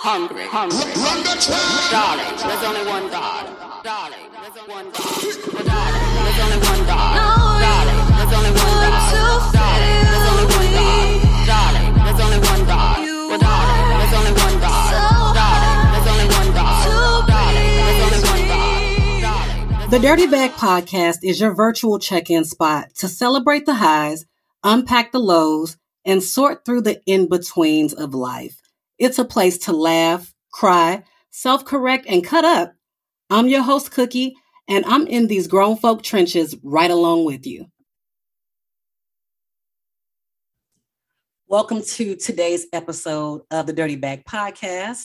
Hungry. Run the train. Darling, there's only one God. Darling, there's only one God. Darling, there's only one God. Darling, there's only one God. Darling, there's only one God. Darling, there's only one God. Darling, there's only one God. Darling, there's only one God. Darling, there's only one God. The Dirty Bag Podcast is your virtual check-in spot to celebrate the highs, unpack the lows, and sort through the in-betweens of life. It's a place to laugh, cry, self-correct, and cut up. I'm your host, Cookie, and I'm in these grown folk trenches right along with you. Welcome to today's episode of the Dirty Bag Podcast.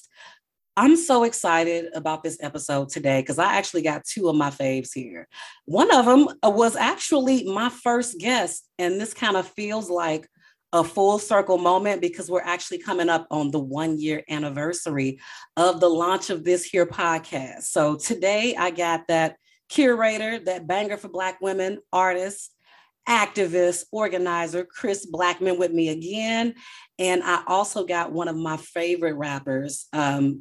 I'm so excited about this episode today because I actually got two of my faves here. One of them was actually my first guest, and this kind of feels like a full circle moment because we're actually coming up on the 1 year anniversary of the launch of this here podcast. So today I got that curator, that banger for Black women, artist, activist, organizer, Kris Blackmon with me again. And I also got one of my favorite rappers,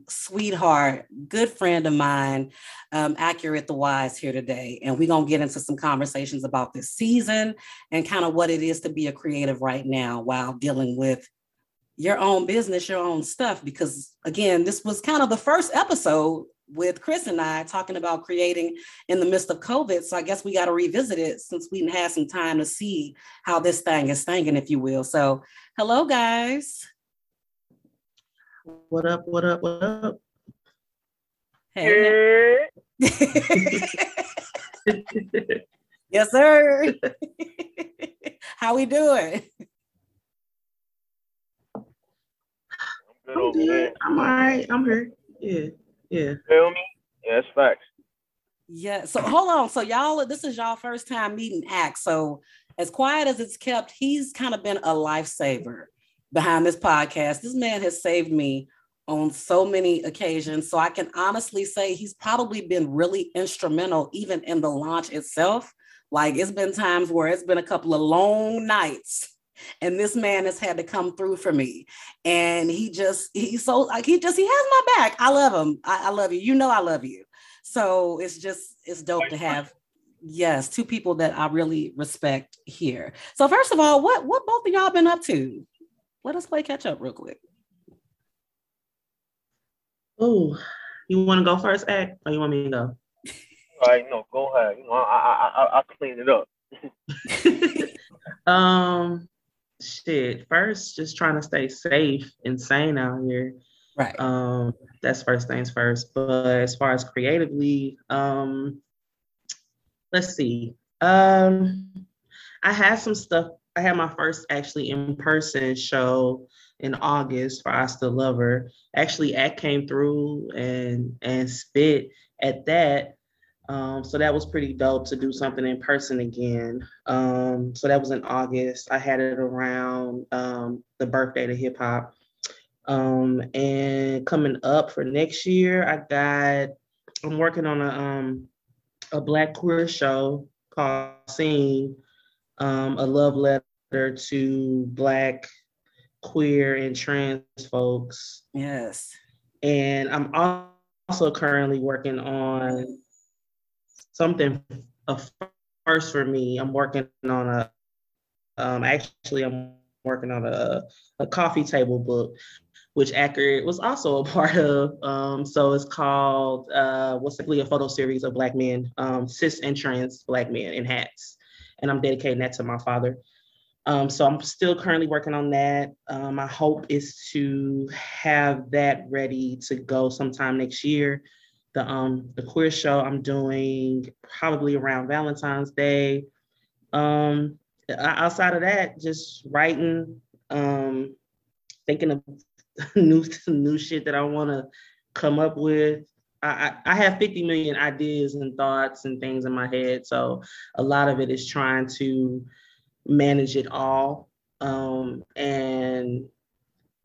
sweetheart, good friend of mine, Ackurate the Wise here today. And we're going to get into some conversations about this season and kind of what it is to be a creative right now while dealing with your own business, your own stuff. Because again, this was kind of the first episode with Kris and I talking about creating in the midst of COVID. So I guess we got to revisit it since we had some time to see how this thing is stinging, if you will. So hello, guys. What up, what up, what up? Hey. Yes, sir. How we doing? I'm good. I'm all right. I'm here. Yeah. Feel me? Yeah, that's facts. Yeah. So hold on. So y'all, this is y'all first time meeting Act. So as quiet as it's kept, he's kind of been a lifesaver behind this podcast. This man has saved me on so many occasions. So I can honestly say he's probably been really instrumental even in the launch itself. Like it's been times where it's been a couple of long nights and this man has had to come through for me. And he has my back. I love him. I love you. You know, I love you. So it's dope to have, yes, two people that I really respect here. So first of all, what both of y'all been up to? Let us play catch up real quick. Oh, you want to go first, Act, or you want me to go? All right, no, go ahead. You know, I clean it up. Shit, first, just trying to stay safe and sane out here. Right. That's first things first. But as far as creatively, let's see. I had some stuff. I had my first actually in-person show in August for I Still Love Her. Actually, Act came through and spit at that. So that was pretty dope to do something in person again. So that was in August. I had it around the birthday to hip hop. And coming up for next year, I'm working on a Black queer show called Scene, a love letter to Black, queer, and trans folks. Yes. And I'm also currently working on something a first for me. I'm working on a coffee table book, which Ackurate was also a part of. So it's called a photo series of Black men, cis and trans Black men in hats. And I'm dedicating that to my father. So I'm still currently working on that. My hope is to have that ready to go sometime next year. The queer show I'm doing probably around Valentine's Day. Outside of that, just writing, thinking of new shit that I want to come up with. I have 50 million ideas and thoughts and things in my head. So a lot of it is trying to manage it all, and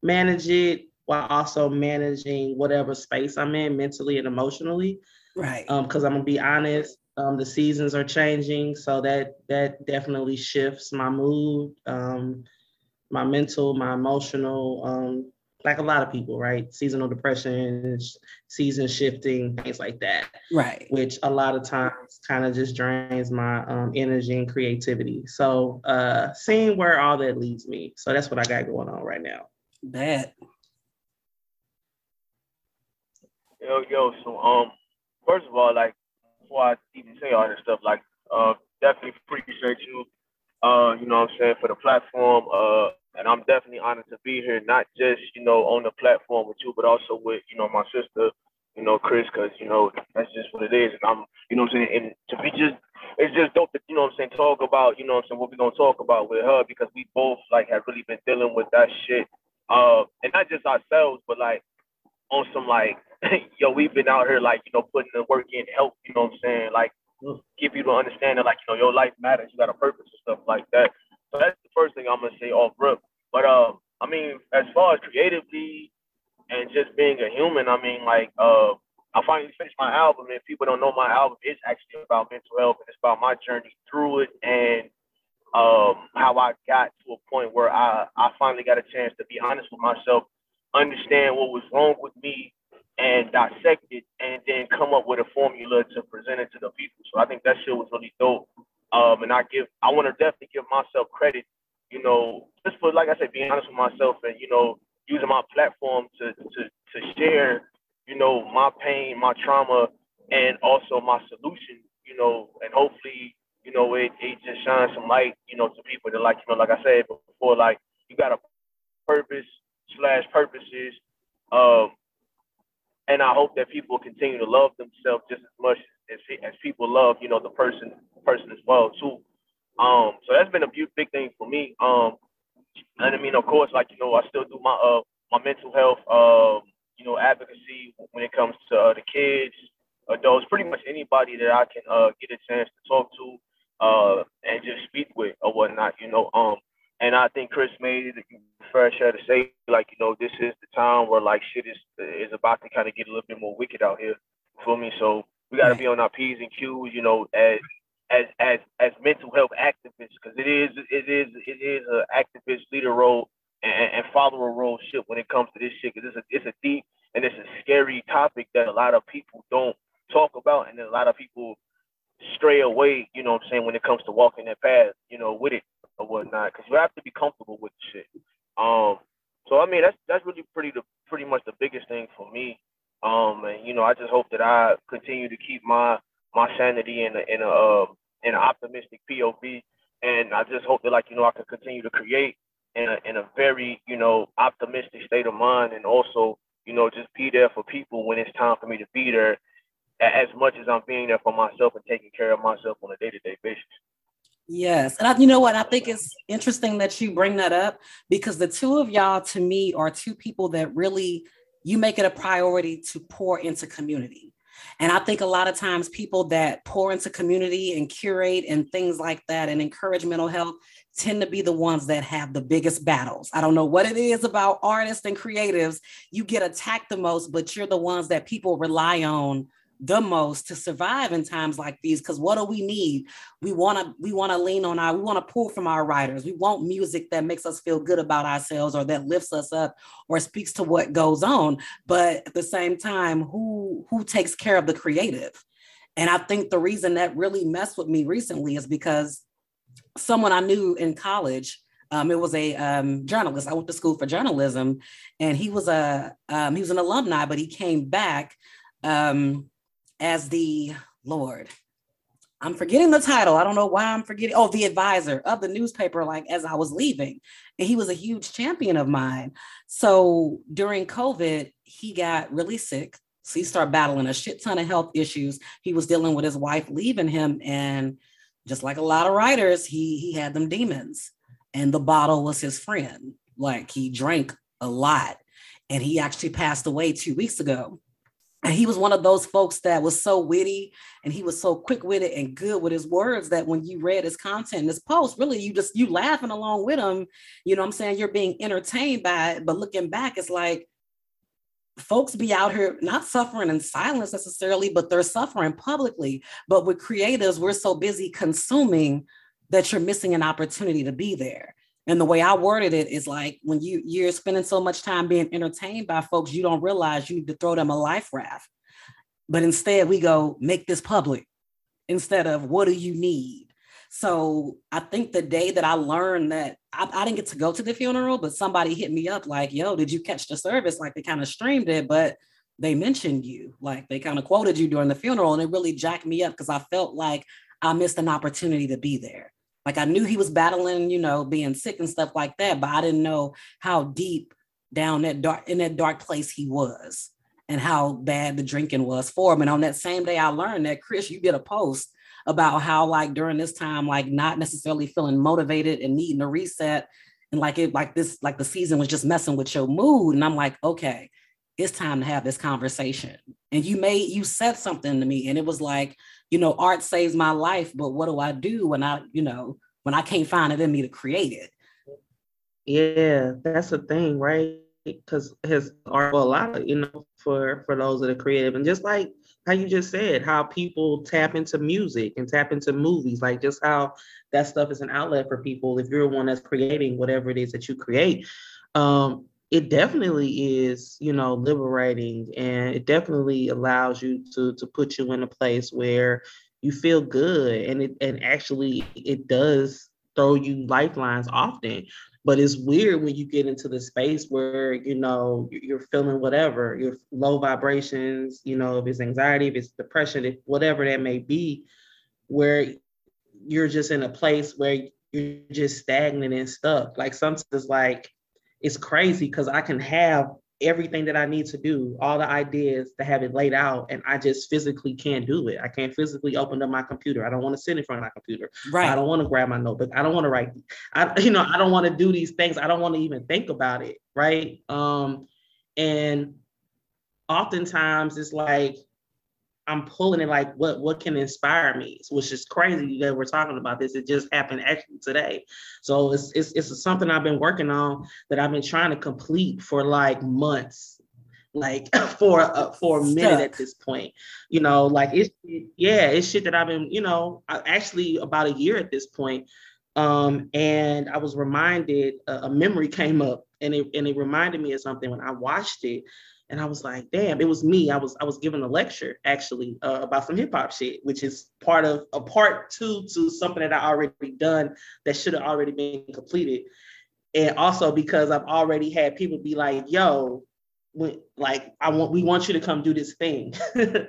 manage it while also managing whatever space I'm in mentally and emotionally. Right. Because I'm going to be honest, the seasons are changing. So that definitely shifts my mood, my mental, my emotional, like a lot of people, right? Seasonal depression, season shifting, things like that. Right. Which a lot of times kind of just drains my energy and creativity. So seeing where all that leads me. So that's what I got going on right now. Bad. Yo, so first of all, like, before I even say all this stuff, like, definitely appreciate you, you know what I'm saying, for the platform, and I'm definitely honored to be here, not just, you know, on the platform with you, but also with, you know, my sister, you know, Kris, because, you know, that's just what it is, and I'm, you know what I'm saying, and to be just, it's just dope to, you know what I'm saying, talk about, you know what I'm saying, what we're going to talk about with her, because we both, like, have really been dealing with that shit, and not just ourselves, but, like, on some, like, yo, we've been out here, like, you know, putting the work in, help, you know what I'm saying, like, give people to understand that, like, you know, your life matters, you got a purpose and stuff like that. So that's the first thing I'm gonna say off rip. But I mean, as far as creatively and just being a human, I mean, like, I finally finished my album, and people don't know my album is actually about mental health, and it's about my journey through it, and how I got to a point where I finally got a chance to be honest with myself, understand what was wrong with me, and dissect it, and then come up with a formula to present it to the people. So I think that shit was really dope. And I want to definitely give myself credit, you know, just for, like I said, being honest with myself and, you know, using my platform to share, you know, my pain, my trauma, and also my solution, you know, and hopefully, you know, it just shines some light, you know, to people that, like, you know, like I said before, like, you got a purpose/purposes, and I hope that people continue to love themselves just as much as people love, you know, the person as well too. So that's been a big thing for me. And I mean, of course, like, you know, I still do my my mental health, you know, advocacy when it comes to the kids, adults, pretty much anybody that I can get a chance to talk to and just speak with or whatnot, you know. And I think Kris made it fair share to say, like, you know, this is the time where, like, shit is about to kind of get a little bit more wicked out here. For me, so we got to be on our P's and Q's, you know, as mental health activists, because it is an activist leader role and follower role shit when it comes to this shit. Because it's a deep and it's a scary topic that a lot of people don't talk about, and a lot of people stray away, you know what I'm saying, when it comes to walking that path, you know, with it or whatnot, because you have to be comfortable with the shit. So I mean, that's really pretty much the biggest thing for me. And you know, I just hope that I continue to keep my sanity in an optimistic POV, and I just hope that, like, you know, I can continue to create in a very, you know, optimistic state of mind, and also, you know, just be there for people when it's time for me to be there, as much as I'm being there for myself and taking care of myself on a day-to-day basis. Yes. And you know what? I think it's interesting that you bring that up, because the two of y'all, to me, are two people that really, you make it a priority to pour into community. And I think a lot of times people that pour into community and curate and things like that and encourage mental health tend to be the ones that have the biggest battles. I don't know what it is about artists and creatives. You get attacked the most, but you're the ones that people rely on the most to survive in times like these. Because what do we need? We want to lean on we want to pull from our writers. We want music that makes us feel good about ourselves, or that lifts us up, or speaks to what goes on. But at the same time, who takes care of the creative? And I think the reason that really messed with me recently is because someone I knew in college, it was a journalist. I went to school for journalism, and he was an alumni, but he came back as the Lord, I'm forgetting the title. I don't know why I'm forgetting. Oh, the advisor of the newspaper, like, as I was leaving. And he was a huge champion of mine. So during COVID, he got really sick. So he started battling a shit ton of health issues. He was dealing with his wife leaving him. And just like a lot of writers, he had them demons. And the bottle was his friend. Like, he drank a lot. And he actually passed away 2 weeks ago. And he was one of those folks that was so witty, and he was so quick-witted and good with his words, that when you read his content, his post, really, you laughing along with him. You know what I'm saying? You're being entertained by it. But looking back, it's like, folks be out here not suffering in silence necessarily, but they're suffering publicly. But with creatives, we're so busy consuming that you're missing an opportunity to be there. And the way I worded it is like, when you're spending so much time being entertained by folks, you don't realize you need to throw them a life raft. But instead we go, make this public, instead of what do you need? So I think the day that I learned that I didn't get to go to the funeral, but somebody hit me up like, yo, did you catch the service? Like, they kind of streamed it, but they mentioned you, like they kind of quoted you during the funeral, and it really jacked me up because I felt like I missed an opportunity to be there. Like, I knew he was battling, you know, being sick and stuff like that, but I didn't know how deep down in that dark place he was and how bad the drinking was for him. And on that same day, I learned that, Kris, you did a post about how, like, during this time, like, not necessarily feeling motivated and needing a reset. And like the season was just messing with your mood. And I'm like, okay, it's time to have this conversation. And you said something to me, and it was like, you know, art saves my life, but what do I do when I can't find it in me to create it? Yeah, that's the thing, right? Because his art, well, a lot of, you know, for those that are creative, and just like how you just said, how people tap into music and tap into movies, like just how that stuff is an outlet for people. If you're one that's creating whatever it is that you create, it definitely is, you know, liberating, and it definitely allows you to put you in a place where you feel good, and actually it does throw you lifelines often. But it's weird when you get into the space where, you know, you're feeling whatever, your low vibrations, you know, if it's anxiety, if it's depression, if whatever that may be, where you're just in a place where you're just stagnant and stuck. Like, sometimes it's like, it's crazy because I can have everything that I need to do, all the ideas to have it laid out, and I just physically can't do it. I can't physically open up my computer. I don't want to sit in front of my computer. Right. I don't want to grab my notebook. I don't want to write. I don't want to do these things. I don't want to even think about it. Right. And oftentimes it's like, I'm pulling it like, what can inspire me? Which is crazy that we're talking about this. It just happened actually today. So it's something I've been working on that I've been trying to complete for like months, like for a minute at this point, you know, like it's shit that I've been, you know, actually about a year at this point. And I was reminded, a memory came up, and it reminded me of something when I watched it. And I was like, damn, it was me. I was giving a lecture actually about some hip hop shit, which is part of a part two to something that I already done that should have already been completed. And also because I've already had people be like, yo, we want you to come do this thing. And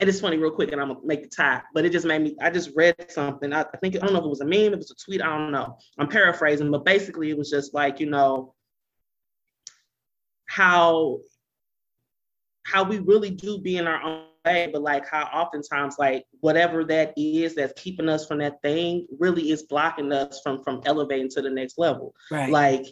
it's funny real quick, and I'm gonna make the tie, but it just made me, I just read something. I think, I don't know if it was a meme, it was a tweet, I don't know. I'm paraphrasing, but basically it was just like, you know, how we really do be in our own way, but like how oftentimes like whatever that is that's keeping us from that thing really is blocking us from elevating to the next level. Right. Like,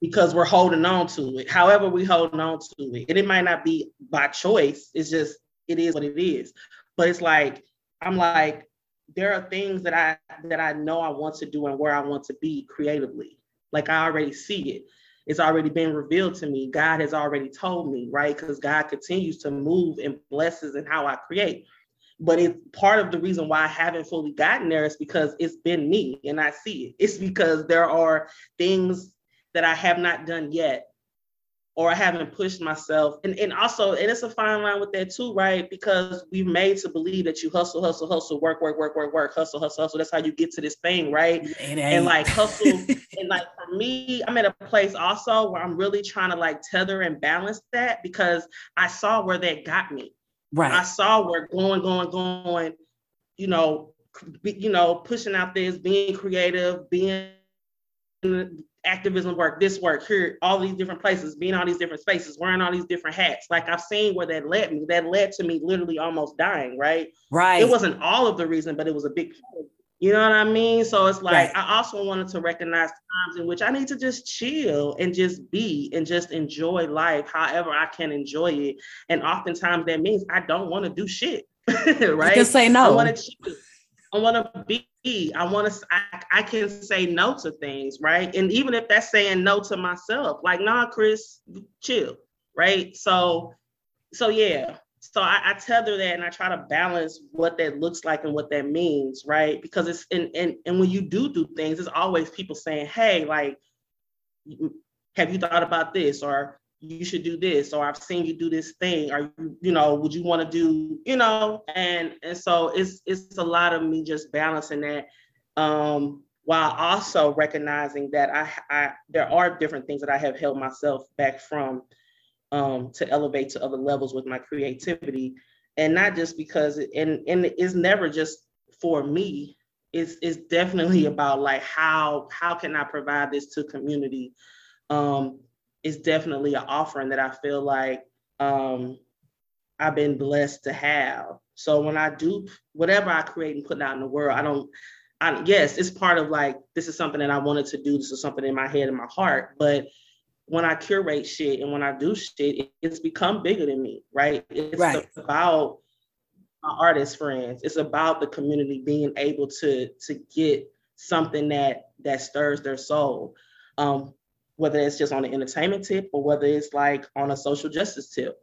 because we're holding on to it, however we holding on to it. And it might not be by choice. It's just, it is what it is. But it's like, I'm like, there are things that I know I want to do and where I want to be creatively. Like, I already see it. It's already been revealed to me. God has already told me, right? Because God continues to move and blesses in how I create. But it's part of the reason why I haven't fully gotten there is because it's been me and I see it. It's because there are things that I have not done yet, or I haven't pushed myself. And also, it's a fine line with that too, right? Because we're made to believe that you hustle, hustle, hustle, work, work, work, work, work, hustle, hustle, hustle. That's how you get to this thing, right? And like hustle. And like for me, I'm at a place also where I'm really trying to like tether and balance that, because I saw where that got me. Right. I saw where going, you know, pushing out this, being creative, being activism work, this work here, all these different places, being all these different spaces, wearing all these different hats. Like, I've seen where that led to me literally almost dying, right? Right. It wasn't all of the reason, but it was a big part. You know what I mean? So it's like, right. I also wanted to recognize times in which I need to just chill and just be and just enjoy life however I can enjoy it. And oftentimes that means I don't want to do shit, right? Just say no. I want to chill. I want to be. I can say no to things, right? And even if that's saying no to myself, like, nah, Kris, chill, right? So yeah, So I tether that and I try to balance what that looks like and what that means, right? Because it's, and when you do things, there's always people saying, hey, like, have you thought about this? Or you should do this, or I've seen you do this thing. Or, you know, would you want to do, you know? And so it's a lot of me just balancing that while also recognizing that I there are different things that I have held myself back from. To elevate to other levels with my creativity. And not just because, and it's never just for me, it's definitely about like, how can I provide this to community? It's definitely an offering that I feel like I've been blessed to have. So when I do whatever I create and put out in the world, yes, it's part of like, this is something that I wanted to do, this is something in my head and my heart, but when I curate shit and when I do shit, it's become bigger than me, right? It's right. About my artist friends. It's about the community being able to get something that stirs their soul, whether it's just on an entertainment tip or whether it's like on a social justice tip,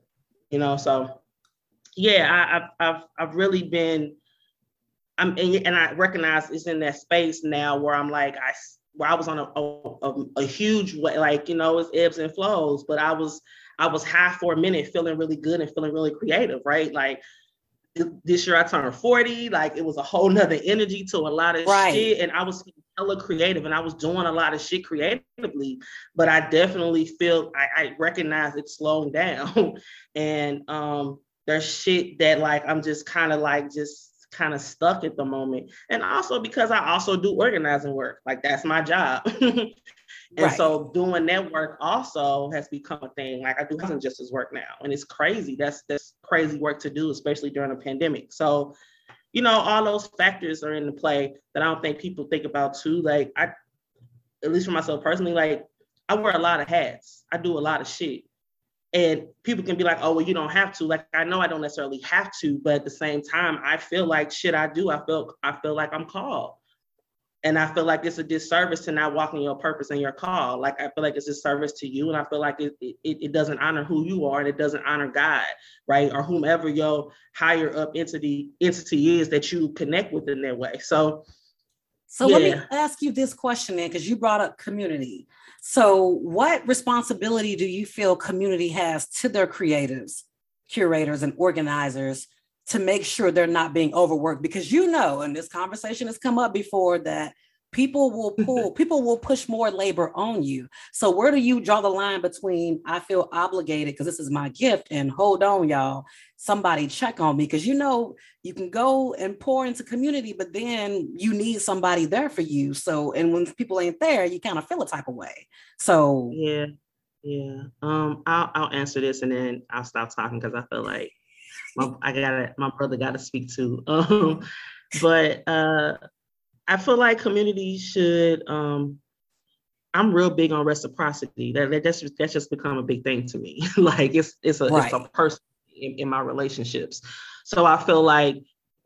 you know? So yeah, I've really been, and I recognize it's in that space now where I'm like, where I was on a huge way, like, you know, it's ebbs and flows, but I was high for a minute, feeling really good and feeling really creative, right? Like this year I turned 40, like it was a whole nother energy to a lot of shit. And I was hella creative and I was doing a lot of shit creatively, but I definitely feel, I recognize it's slowing down. And there's shit that like, I'm just kind of like, just stuck at the moment. And also because I also do organizing work, like that's my job. And so doing that work also has become a thing. Like I do housing justice work now, and it's crazy. That's crazy work to do, especially during a pandemic. So, you know, all those factors are in the play that I don't think people think about too. Like I, at least for myself personally, like I wear a lot of hats. I do a lot of shit. And people can be like, oh, well, you don't have to. Like, I know I don't necessarily have to, but at the same time, I feel like shit I do, I feel like I'm called. And I feel like it's a disservice to not walk in your purpose and your call. Like, I feel like it's a service to you. And I feel like it doesn't honor who you are, and it doesn't honor God, right? Or whomever your higher up entity is that you connect with in that way. So yeah. Let me ask you this question then, because you brought up community. So what responsibility do you feel community has to their creatives, curators, and organizers to make sure they're not being overworked? Because, you know, and this conversation has come up before, that people will push more labor on you. So where do you draw the line between I feel obligated because this is my gift, and hold on, y'all, somebody check on me? Because, you know, you can go and pour into community, but then you need somebody there for you. So, and when people ain't there, you kind of feel a type of way. So yeah. I'll answer this and then I'll stop talking because I feel like my brother gotta speak too. But I feel like community should, I'm real big on reciprocity. That's just become a big thing to me. Like it's a person in my relationships. So I feel like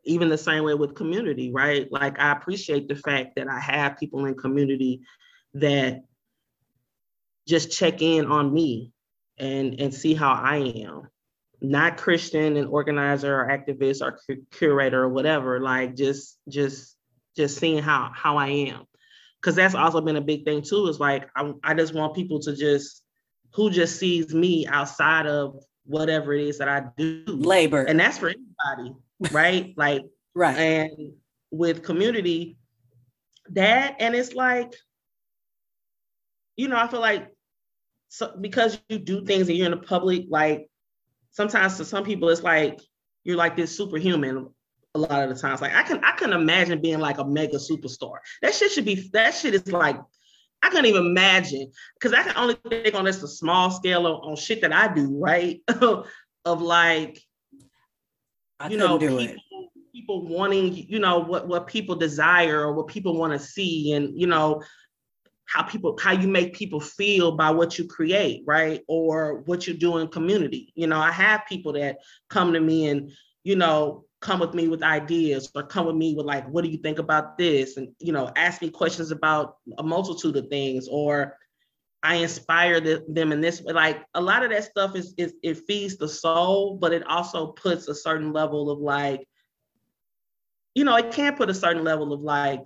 even the same way with community, right? Like I appreciate the fact that I have people in community that just check in on me and see how I am. Not Christian and organizer or activist or curator or whatever, like just seeing how I am. Cause that's also been a big thing too, is like, I just want people to who sees me outside of whatever it is that I do. Labor. And that's for anybody, right? Like, right. And with community, that, and it's like, you know, I feel like, so because you do things and you're in the public, like sometimes to some people, it's like, you're like this superhuman. A lot of the times, like I can imagine being like a mega superstar. That shit is like, I couldn't even imagine, because I can only think on this a small scale on shit that I do, right? Of like, you know, people wanting, you know, what people desire or what people want to see, and you know, how you make people feel by what you create, right? Or what you do in community. You know, I have people that come to me and, you know, come with me with ideas, or come with me with like, what do you think about this? And, you know, ask me questions about a multitude of things, or I inspire them in this way. Like, a lot of that stuff is it feeds the soul, but it also puts a certain level of like, you know, it can put a certain level of like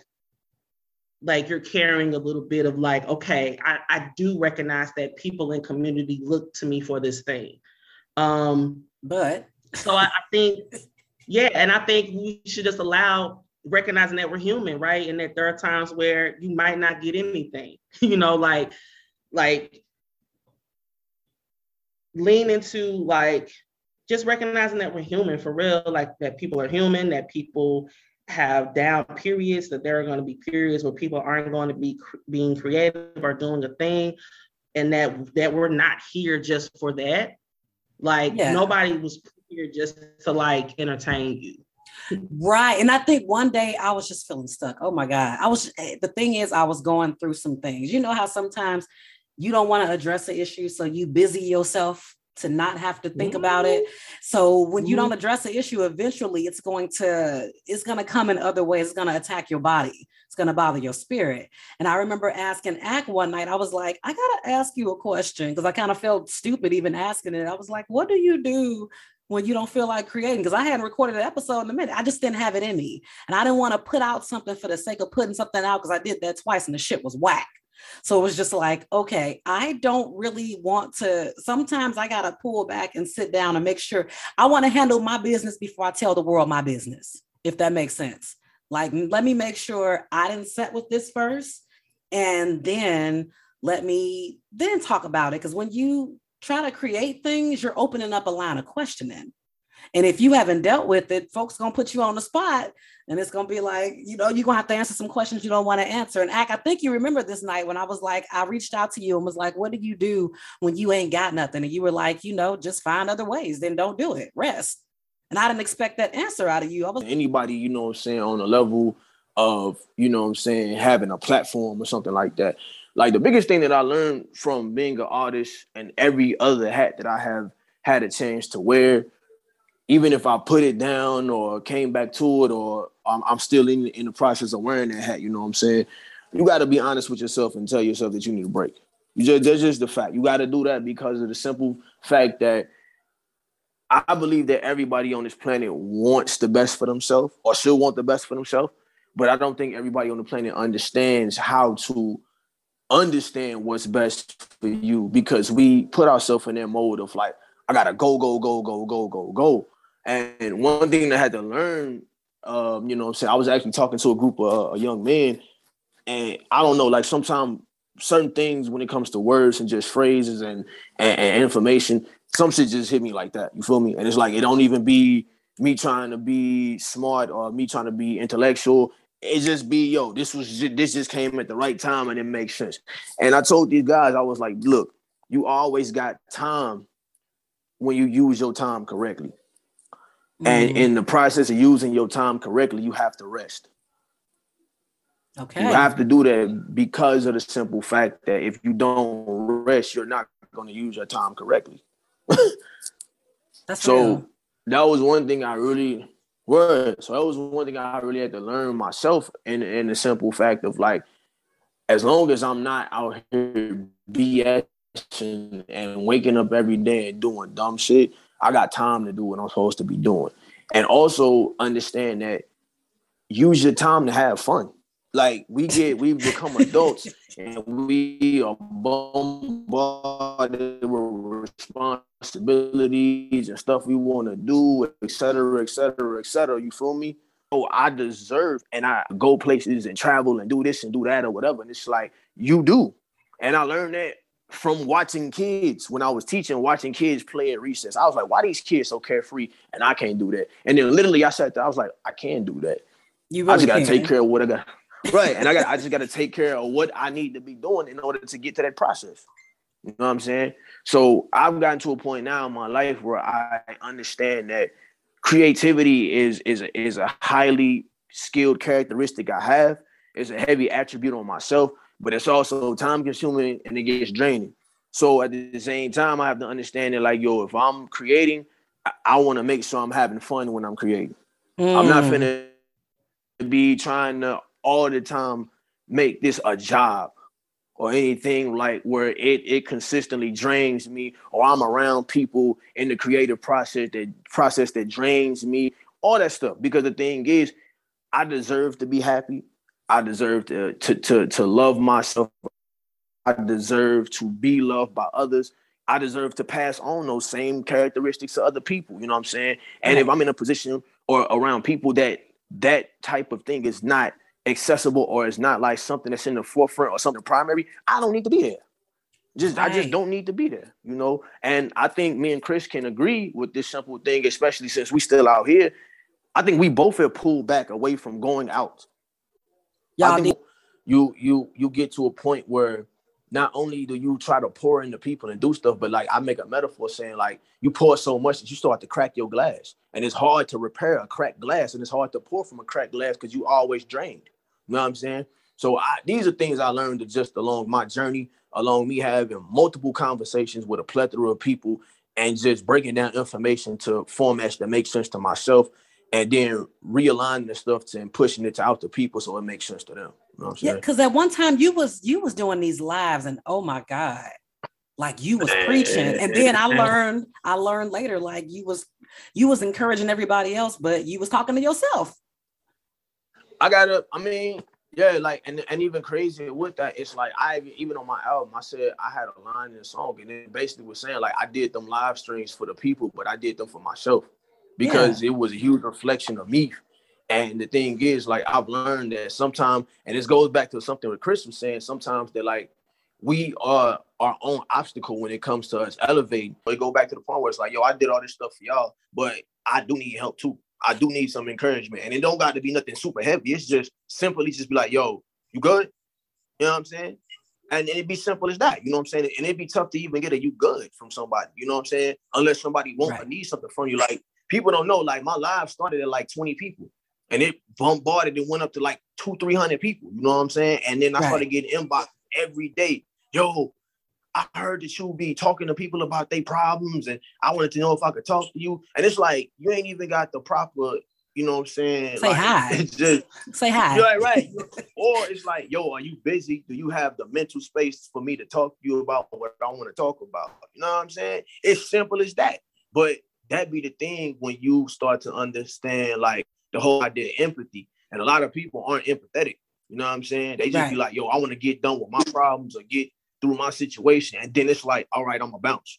you're carrying a little bit of like, okay, I do recognize that people in community look to me for this thing. So I think, yeah. And I think we should just allow recognizing that we're human, right? And that there are times where you might not get anything, you know, like lean into like just recognizing that we're human for real, like that people are human, that people have down periods, that there are going to be periods where people aren't going to be being creative or doing the thing, and that we're not here just for that. Like, yeah. Nobody was here just to like entertain you. Right. And I think one day I was just feeling stuck. Oh my God. The thing is, I was going through some things. You know how sometimes you don't want to address an issue, so you busy yourself to not have to think about it. So when you don't address the issue, eventually it's going to come in other ways. It's going to attack your body. It's going to bother your spirit. And I remember asking Ack one night, I was like, I got to ask you a question, because I kind of felt stupid even asking it. I was like, what do you do when you don't feel like creating? Because I hadn't recorded an episode in a minute. I just didn't have it in me. And I didn't want to put out something for the sake of putting something out, because I did that twice and the shit was whack. So it was just like, okay, I don't really want to, sometimes I got to pull back and sit down and make sure I want to handle my business before I tell the world my business, if that makes sense. Like, let me make sure I didn't set with this first, and then let me then talk about it. Because when you try to create things, you're opening up a line of questioning. And if you haven't dealt with it, folks going to put you on the spot, and it's going to be like, you know, you're going to have to answer some questions you don't want to answer. And Ack, I think you remember this night when I was like, I reached out to you and was like, what do you do when you ain't got nothing? And you were like, you know, just find other ways. Then don't do it. Rest. And I didn't expect that answer out of you. Anybody, you know what I'm saying, on a level of, you know what I'm saying, having a platform or something like that. Like, the biggest thing that I learned from being an artist and every other hat that I have had a chance to wear, even if I put it down or came back to it, or I'm still in the process of wearing that hat, you know what I'm saying? You got to be honest with yourself and tell yourself that you need a break. That's just the fact. You got to do that because of the simple fact that I believe that everybody on this planet wants the best for themselves, or should want the best for themselves. But I don't think everybody on the planet understands how to understand what's best for you, because we put ourselves in that mode of like, I got to go. And one thing that I had to learn, you know what I'm saying, I was actually talking to a group of young men, and I don't know, like sometimes certain things when it comes to words and just phrases and information, some shit just hit me like that, you feel me? And it's like, it don't even be me trying to be smart or me trying to be intellectual. It just be, yo, this just came at the right time and it makes sense. And I told these guys, I was like, look, you always got time when you use your time correctly. And in the process of using your time correctly, you have to rest. Okay. You have to do that because of the simple fact that if you don't rest, you're not going to use your time correctly. That was one thing I really had to learn myself, in the simple fact of like, as long as I'm not out here BS and waking up every day and doing dumb shit, I got time to do what I'm supposed to be doing. And also understand that use your time to have fun. Like, we've become adults and we are bombarded with responsibilities and stuff we want to do, et cetera, et cetera, et cetera. You feel me? Oh, I deserve, and I go places and travel and do this and do that or whatever. And it's like, you do. And I learned that from watching kids. When I was teaching, watching kids play at recess, I was like, why these kids so carefree and I can't do that? And then literally I sat there, I was like, I can do that. You really I just got to take care of what I got. Right. And I just got to take care of what I need to be doing in order to get to that process. You know what I'm saying? So I've gotten to a point now in my life where I understand that creativity is a highly skilled characteristic I have. It's a heavy attribute on myself, but it's also time consuming and it gets draining. So at the same time, I have to understand that, like, yo, if I'm creating, I want to make sure I'm having fun when I'm creating. I'm not finna be trying to all the time make this a job or anything like where it consistently drains me, or I'm around people in the creative process that drains me, all that stuff. Because the thing is, I deserve to be happy. I deserve to love myself. I deserve to be loved by others. I deserve to pass on those same characteristics to other people. You know what I'm saying? And if I'm in a position or around people that type of thing is not accessible, or it's not like something that's in the forefront or something primary, I don't need to be there. I just don't need to be there, you know? And I think me and Kris can agree with this simple thing, especially since we still out here. I think we both have pulled back away from going out. Yeah, I think you get to a point where not only do you try to pour into people and do stuff, but like I make a metaphor saying like you pour so much that you start to crack your glass, and it's hard to repair a cracked glass, and it's hard to pour from a cracked glass because you always drained. You know what I'm saying? So these are things I learned just along my journey, along me having multiple conversations with a plethora of people and just breaking down information to formats that make sense to myself, and then realigning the stuff to and pushing it out to people so it makes sense to them. You know what I'm saying? Yeah, because at one time you was doing these lives, and oh my God, like you was preaching. And then I learned later, like you was encouraging everybody else, but you was talking to yourself. And even crazier with that, it's like even on my album, I said I had a line in the song, and it basically was saying like I did them live streams for the people, but I did them for myself because it was a huge reflection of me. And the thing is, like, I've learned that sometimes, and this goes back to something with Kris was saying, sometimes that, like, we are our own obstacle when it comes to us elevating. But it go back to the point where it's like, yo, I did all this stuff for y'all, but I do need help, too. I do need some encouragement. And it don't got to be nothing super heavy. It's just simply just be like, yo, you good? You know what I'm saying? And it'd be simple as that. You know what I'm saying? And it'd be tough to even get a you good from somebody. You know what I'm saying? Unless somebody wants or needs something from you. Like, people don't know, like, my live started at, like, 20 people. And it bombarded and went up to like 200-300 people. You know what I'm saying? And then I started getting inboxed every day. Yo, I heard that you be talking to people about their problems, and I wanted to know if I could talk to you. And it's like, you ain't even got the proper, you know what I'm saying? Say like, hi. It's just, say hi. You're right. Or it's like, yo, are you busy? Do you have the mental space for me to talk to you about what I want to talk about? You know what I'm saying? It's simple as that. But that be the thing when you start to understand, like, the whole idea of empathy. And a lot of people aren't empathetic. You know what I'm saying? They just be like, yo, I want to get done with my problems or get through my situation. And then it's like, all right, I'm a bounce.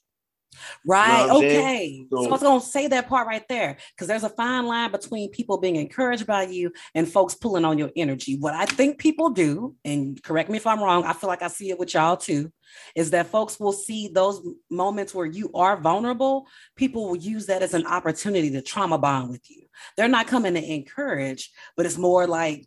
Right. You know okay. So I was going to say that part right there, because there's a fine line between people being encouraged by you and folks pulling on your energy. What I think people do, and correct me if I'm wrong, I feel like I see it with y'all too, is that folks will see those moments where you are vulnerable. People will use that as an opportunity to trauma bond with you. They're not coming to encourage, but it's more like,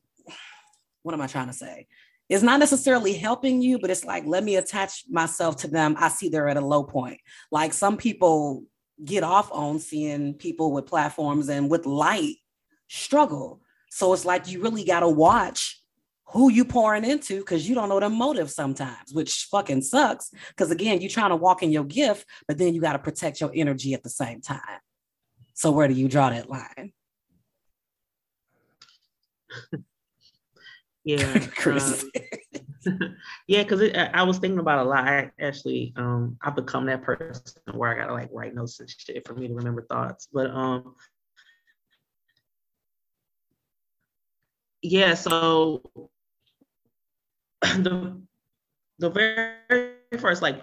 what am I trying to say? It's not necessarily helping you, but it's like, let me attach myself to them. I see they're at a low point. Like some people get off on seeing people with platforms and with light struggle. So it's like, you really got to watch who you pouring into, because you don't know the motive sometimes, which fucking sucks. Because again, you're trying to walk in your gift, but then you got to protect your energy at the same time. So where do you draw that line? Yeah, Kris. Yeah, because I was thinking about a lot. I actually, I've become that person where I gotta like write notes and shit for me to remember thoughts. But yeah, so the very first like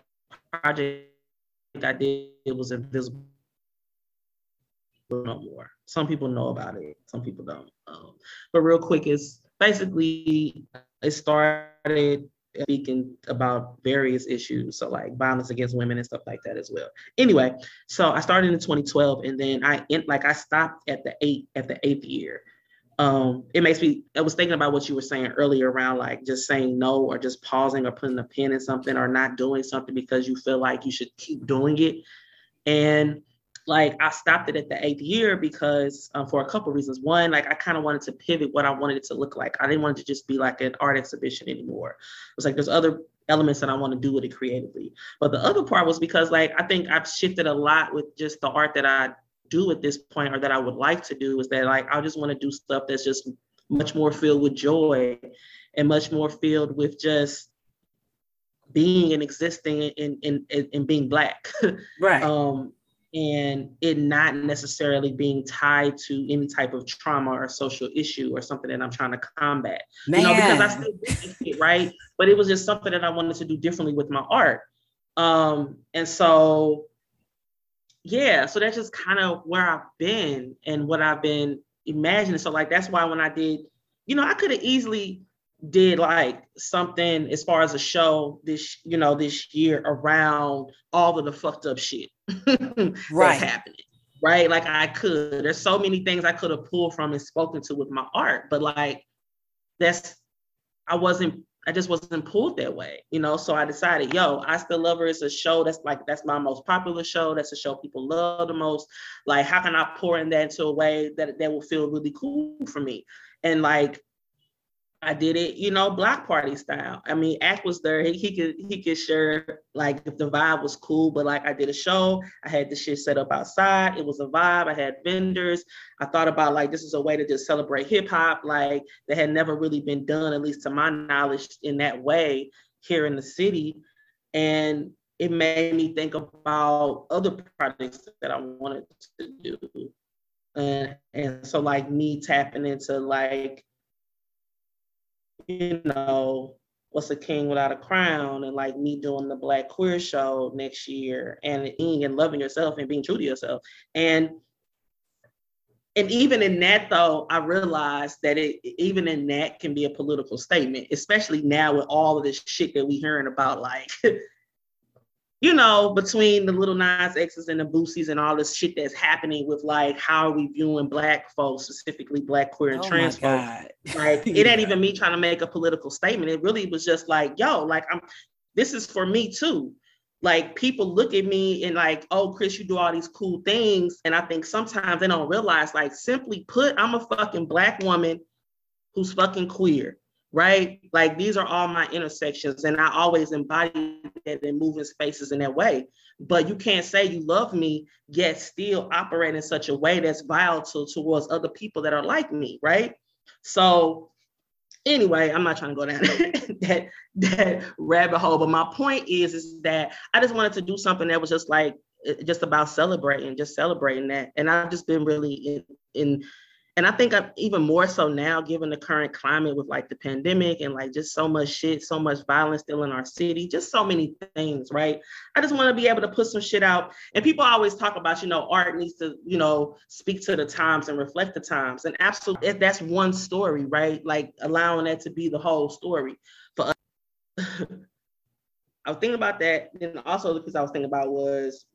project I did was Invisible No More. Some people know about it, some people don't. But real quick, it's basically, it started speaking about various issues, so like violence against women and stuff like that as well. Anyway, so I started in 2012, and then I stopped at the eighth year. I was thinking about what you were saying earlier around like just saying no, or just pausing, or putting a pin in something, or not doing something because you feel like you should keep doing it. And like I stopped it at the eighth year because for a couple of reasons. One, like I kind of wanted to pivot what I wanted it to look like. I didn't want it to just be like an art exhibition anymore. It was like there's other elements that I want to do with it creatively. But the other part was because like I think I've shifted a lot with just the art that I do at this point, or that I would like to do, is that like I just want to do stuff that's just much more filled with joy and much more filled with just being and existing and being Black. Right. And it not necessarily being tied to any type of trauma or social issue or something that I'm trying to combat. Man. You know, because I still did it, right? But it was just something that I wanted to do differently with my art. And so, yeah, so that's just kind of where I've been and what I've been imagining. So like, that's why when I did, you know, I could have easily did like something as far as a show this, you know, this year around all of the fucked up shit right. That's happening, right? Like I could, there's so many things I could have pulled from and spoken to with my art, but like I just wasn't pulled that way, you know? So I decided, I Still Love Her is a show that's my most popular show. That's a show people love the most. Like, how can I pour in that into a way that will feel really cool for me? And like, I did it, you know, block party style. I mean, Ack was there. He could share like if the vibe was cool, but like I did a show. I had the shit set up outside. It was a vibe. I had vendors. I thought about like, this is a way to just celebrate hip hop. Like that had never really been done, at least to my knowledge, in that way here in the city. And it made me think about other projects that I wanted to do. And so like me tapping into like, you know, What's a King Without a Crown, and like me doing the Black Queer Show next year and loving yourself and being true to yourself. And even in that though, I realized that even in that can be a political statement, especially now with all of this shit that we hearing about, like, you know, between the Little Nas X's and the Boosies and all this shit that's happening with like, how are we viewing Black folks, specifically Black queer and trans folks? Like, it ain't even me trying to make a political statement. It really was just like, this is for me too. Like, people look at me and like, oh, Kris, you do all these cool things. And I think sometimes they don't realize, like, simply put, I'm a fucking Black woman who's fucking queer. Right? Like, these are all my intersections, and I always embody that and move in spaces in that way. But you can't say you love me yet still operate in such a way that's volatile towards other people that are like me, right? So anyway, I'm not trying to go down that rabbit hole, but my point is that I just wanted to do something that was just like, just about celebrating that. And I've just been really and I think I'm even more so now, given the current climate with like the pandemic and like just so much shit, so much violence still in our city, just so many things, right? I just want to be able to put some shit out. And people always talk about, you know, art needs to, you know, speak to the times and reflect the times. And absolutely, that's one story, right? Like allowing that to be the whole story for us. I was thinking about that. And also the piece I was thinking about was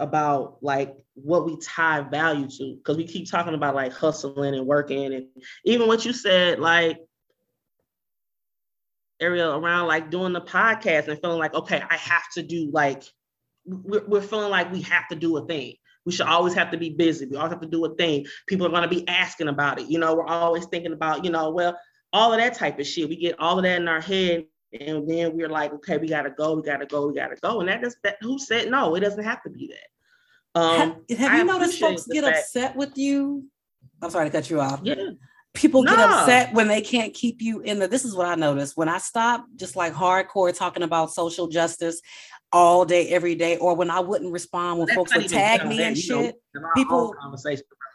about like what we tie value to, because we keep talking about like hustling and working, and even what you said, like, Ariel, around like doing the podcast and feeling like, okay, I have to do, like, we're feeling like we have to do a thing. We should always have to be busy. We always have to do a thing. People are going to be asking about it. You know, we're always thinking about, you know, well, all of that type of shit. We get all of that in our head. And then we're like, okay, we gotta go. And that who said no? It doesn't have to be that. Have you noticed folks get upset with you? I'm sorry to cut you off. Yeah. People get upset when they can't keep you in the, this is what I noticed. When I stopped just like hardcore talking about social justice all day, every day, or when I wouldn't respond when folks would tag me and shit,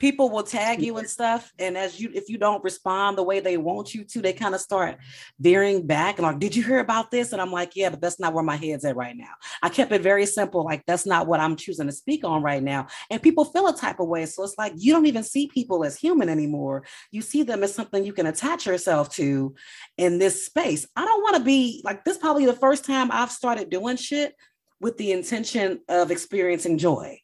people will tag you and stuff. And if you don't respond the way they want you to, they kind of start veering back and like, did you hear about this? And I'm like, yeah, but that's not where my head's at right now. I kept it very simple. Like, that's not what I'm choosing to speak on right now. And people feel a type of way. So it's like, you don't even see people as human anymore. You see them as something you can attach yourself to in this space. I don't want to be like, this is probably the first time I've started doing shit with the intention of experiencing joy.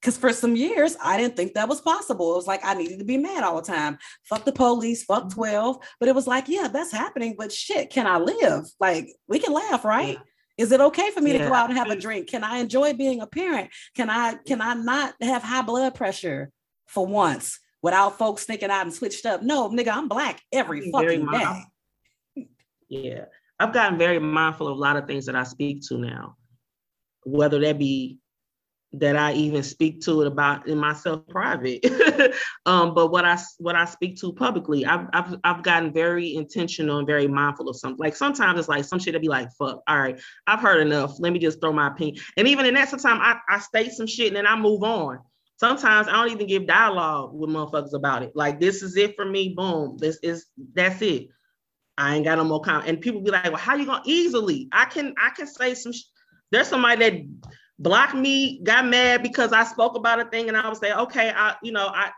Because for some years, I didn't think that was possible. It was like, I needed to be mad all the time. Fuck the police, fuck 12. But it was like, yeah, that's happening. But shit, can I live? Like, we can laugh, right? Yeah. Is it okay for me to go out and have a drink? Can I enjoy being a parent? Can I not have high blood pressure for once without folks sneaking out and switched up? No, nigga, I'm Black every fucking day. Yeah. I've gotten very mindful of a lot of things that I speak to now, whether that be that I even speak to it about in myself private. But what I speak to publicly, I've gotten very intentional and very mindful of something. Like sometimes it's like some shit that be like, fuck, all right, I've heard enough. Let me just throw my opinion. And even in that, sometimes I state some shit and then I move on. Sometimes I don't even give dialogue with motherfuckers about it. Like, this is it for me. Boom. That's it. I ain't got no more comment. And people be like, well, how you gonna easily? I can say some there's somebody that blocked me, got mad because I spoke about a thing, and I would say, okay, I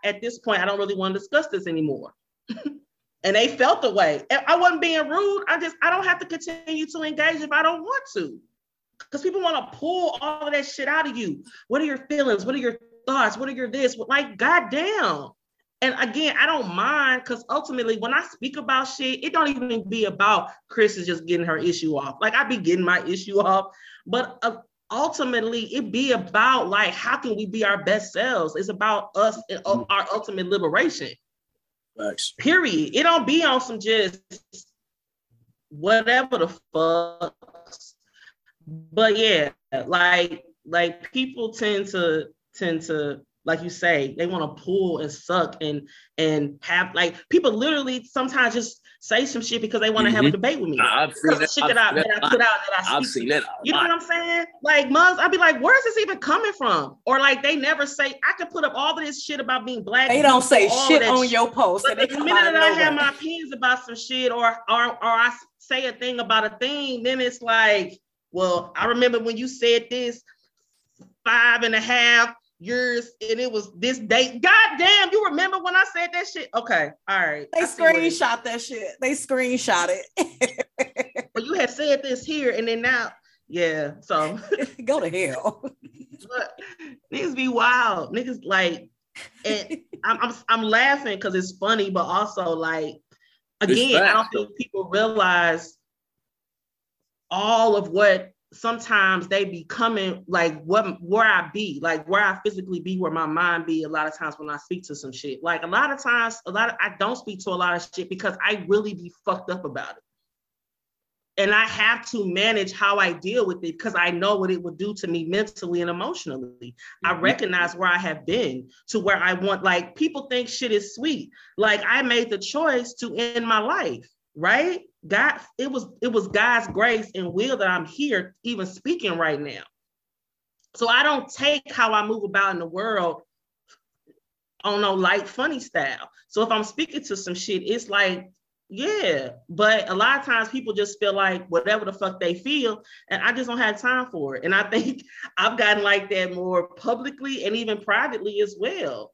at this point, I don't really want to discuss this anymore. And they felt the way. I wasn't being rude. I don't have to continue to engage if I don't want to. Because people want to pull all of that shit out of you. What are your feelings? What are your thoughts? What are your this? Like, goddamn. And again, I don't mind, because ultimately when I speak about shit, it don't even be about Kris is just getting her issue off. Like, I be getting my issue off, but ultimately it be about like, how can we be our best selves? It's about us and our ultimate liberation. Thanks. Period. It don't be on some just whatever the fuck. But yeah, like people tend to, like you say, they want to pull and suck and have, like, people literally sometimes just say some shit because they want to have a debate with me. I've seen that. You know what I'm saying? Like, mugs, I'd be like, where is this even coming from? Or like, they never say, I could put up all of this shit about being black. They don't say shit on your post. But the minute that I have my opinions about some shit or I say a thing about a thing, then it's like, well, I remember when you said this 5.5 years and it was this date. God damn, you remember when I said that shit? Okay, all right. They screenshot that shit. They screenshot it. But you had said this here and then now, yeah. So go to hell. But niggas be wild. Niggas like, and I'm laughing because it's funny, but also like, again, I don't think people realize all of what sometimes they be coming, like where I be, like where I physically be, where my mind be a lot of times when I speak to some shit. Like a lot of times, I don't speak to a lot of shit because I really be fucked up about it. And I have to manage how I deal with it because I know what it would do to me mentally and emotionally. Mm-hmm. I recognize where I have been to where I want, like people think shit is sweet. Like I made the choice to end my life, right? God, it was God's grace and will that I'm here even speaking right now. So I don't take how I move about in the world on no light funny style. So if I'm speaking to some shit, it's like, yeah, but a lot of times people just feel like whatever the fuck they feel, and I just don't have time for it. And I think I've gotten like that more publicly and even privately as well.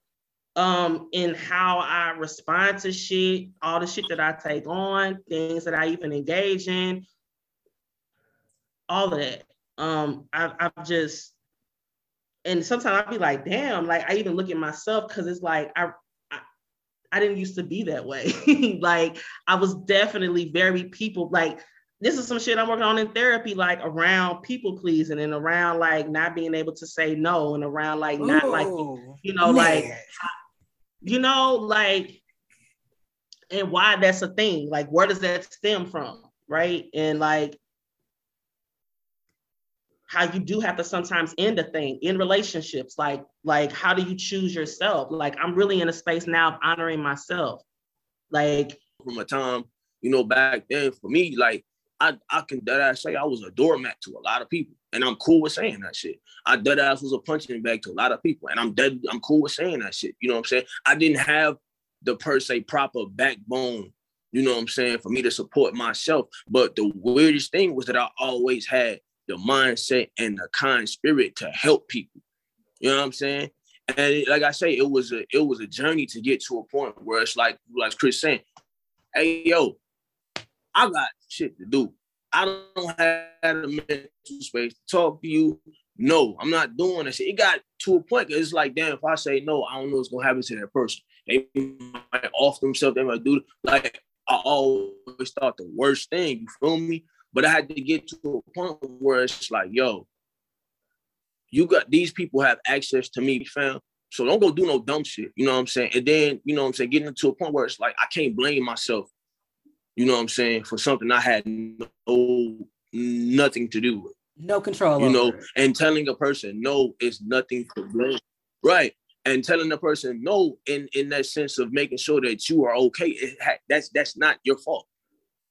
In how I respond to shit, all the shit that I take on, things that I even engage in, all of that. I've just, and sometimes I'll be like, damn, like I even look at myself because it's like, I didn't used to be that way. Like I was definitely very people, like this is some shit I'm working on in therapy, like around people pleasing and around like not being able to say no and around like not, ooh, like, you know, man, like, you know, like, and why that's a thing, like, where does that stem from? Right. And like how you do have to sometimes end a thing in relationships. Like, how do you choose yourself? Like, I'm really in a space now of honoring myself. Like from a time, you know, back then for me, like, I can dead ass say I was a doormat to a lot of people, and I'm cool with saying that shit. I dead ass was a punching bag to a lot of people, and I'm cool with saying that shit. You know what I'm saying? I didn't have the per se proper backbone, you know what I'm saying, for me to support myself. But the weirdest thing was that I always had the mindset and the kind spirit to help people. You know what I'm saying? And it, like I say, it was a journey to get to a point where it's like Kris saying, hey, yo, I got shit to do. I don't have a mental space to talk to you. No, I'm not doing that shit. It got to a point, it's like, damn, if I say no, I don't know what's going to happen to that person. They might off themselves. They might do, like, I always thought the worst thing, you feel me? But I had to get to a point where it's like, yo, you got, these people have access to me, fam. So don't go do no dumb shit. You know what I'm saying? And then, you know what I'm saying, getting to a point where it's like, I can't blame myself, you know what I'm saying, for something I had nothing to do with. No control over. You know, and telling a person no is nothing to blame. Right. And telling the person no in that sense of making sure that you are okay. That's not your fault.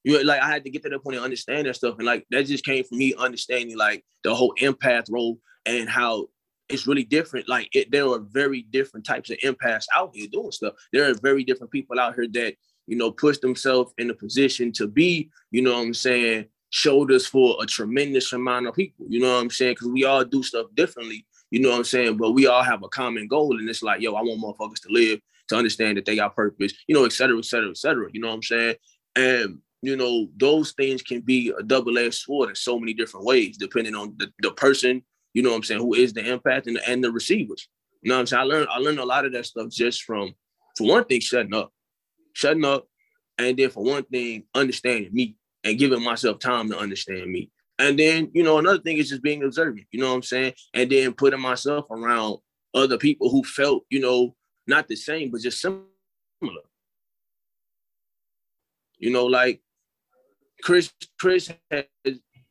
You like, I had to get to that point and understand that stuff. And like, that just came from me understanding like the whole empath role and how it's really different. Like there are very different types of empaths out here doing stuff. There are very different people out here that, you know, push themselves in a position to be, you know what I'm saying, shoulders for a tremendous amount of people, you know what I'm saying? Because we all do stuff differently, you know what I'm saying? But we all have a common goal. And it's like, yo, I want motherfuckers to live, to understand that they got purpose, you know, et cetera, et cetera, et cetera. You know what I'm saying? And, you know, those things can be a double-edged sword in so many different ways, depending on the person, you know what I'm saying, who is the empath and the receivers. You know what I'm saying? I learned a lot of that stuff just from, for one thing, shutting up. And then for one thing, understanding me and giving myself time to understand me. And then, you know, another thing is just being observant, you know what I'm saying? And then putting myself around other people who felt, you know, not the same, but just similar. You know, like Kris has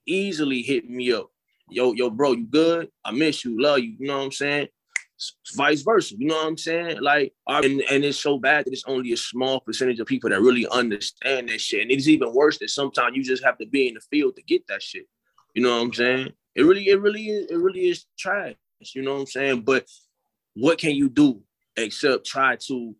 easily hit me up. Yo, bro, you good? I miss you, love you, you know what I'm saying? Vice versa, you know what I'm saying? Like, and it's so bad that it's only a small percentage of people that really understand that shit. And it's even worse that sometimes you just have to be in the field to get that shit. You know what I'm saying? It really is trash. You know what I'm saying? But what can you do except try to,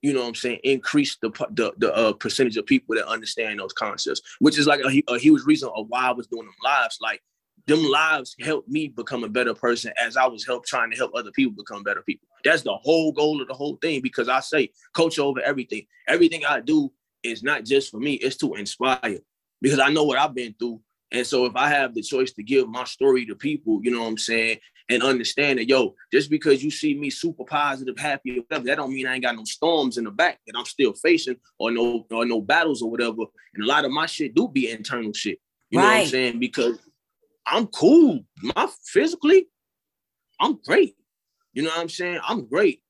you know what I'm saying, increase the percentage of people that understand those concepts, which is like a huge reason of why I was doing them lives. Like, them lives helped me become a better person as I was trying to help other people become better people. That's the whole goal of the whole thing, because I say culture over everything. Everything I do is not just for me, it's to inspire, because I know what I've been through. And so if I have the choice to give my story to people, you know what I'm saying, and understand that, yo, just because you see me super positive, happy, whatever, that don't mean I ain't got no storms in the back that I'm still facing or no battles or whatever. And a lot of my shit do be internal shit. You know what I'm saying? Because I'm cool. Physically, I'm great. You know what I'm saying? I'm great.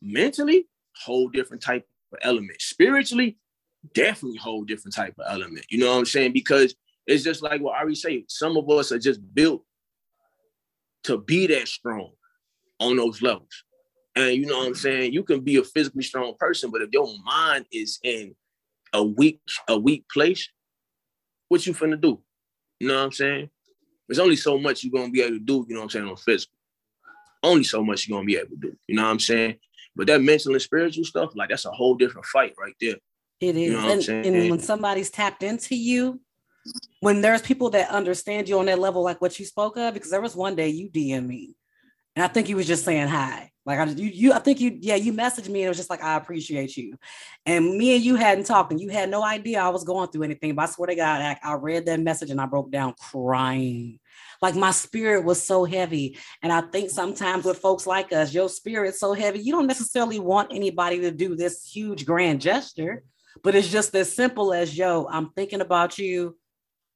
Mentally, whole different type of element. Spiritually, definitely whole different type of element. You know what I'm saying? Because it's just like what I already say, some of us are just built to be that strong on those levels. And you know what I'm saying? You can be a physically strong person, but if your mind is in a weak place, what you finna do? You know what I'm saying? There's only so much you're going to be able to do, you know what I'm saying, on physical. Only so much you're going to be able to do, you know what I'm saying? But that mental and spiritual stuff, like, that's a whole different fight right there. It is. You know what I'm saying? And when somebody's tapped into you, when there's people that understand you on that level, like what you spoke of, because there was one day you DM me, and I think you was just saying hi. Like, I think you messaged me, and it was just like, I appreciate you. And me and you hadn't talked, and you had no idea I was going through anything. But I swear to God, I read that message and I broke down crying. Like, my spirit was so heavy. And I think sometimes with folks like us, your spirit's so heavy, you don't necessarily want anybody to do this huge grand gesture, but it's just as simple as, yo, I'm thinking about you.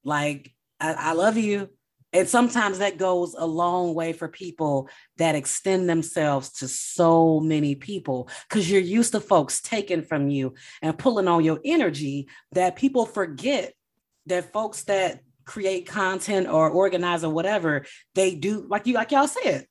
Like, I love you. And sometimes that goes a long way for people that extend themselves to so many people, because you're used to folks taking from you and pulling on your energy, that people forget that folks that create content or organize or whatever, they do, like y'all said,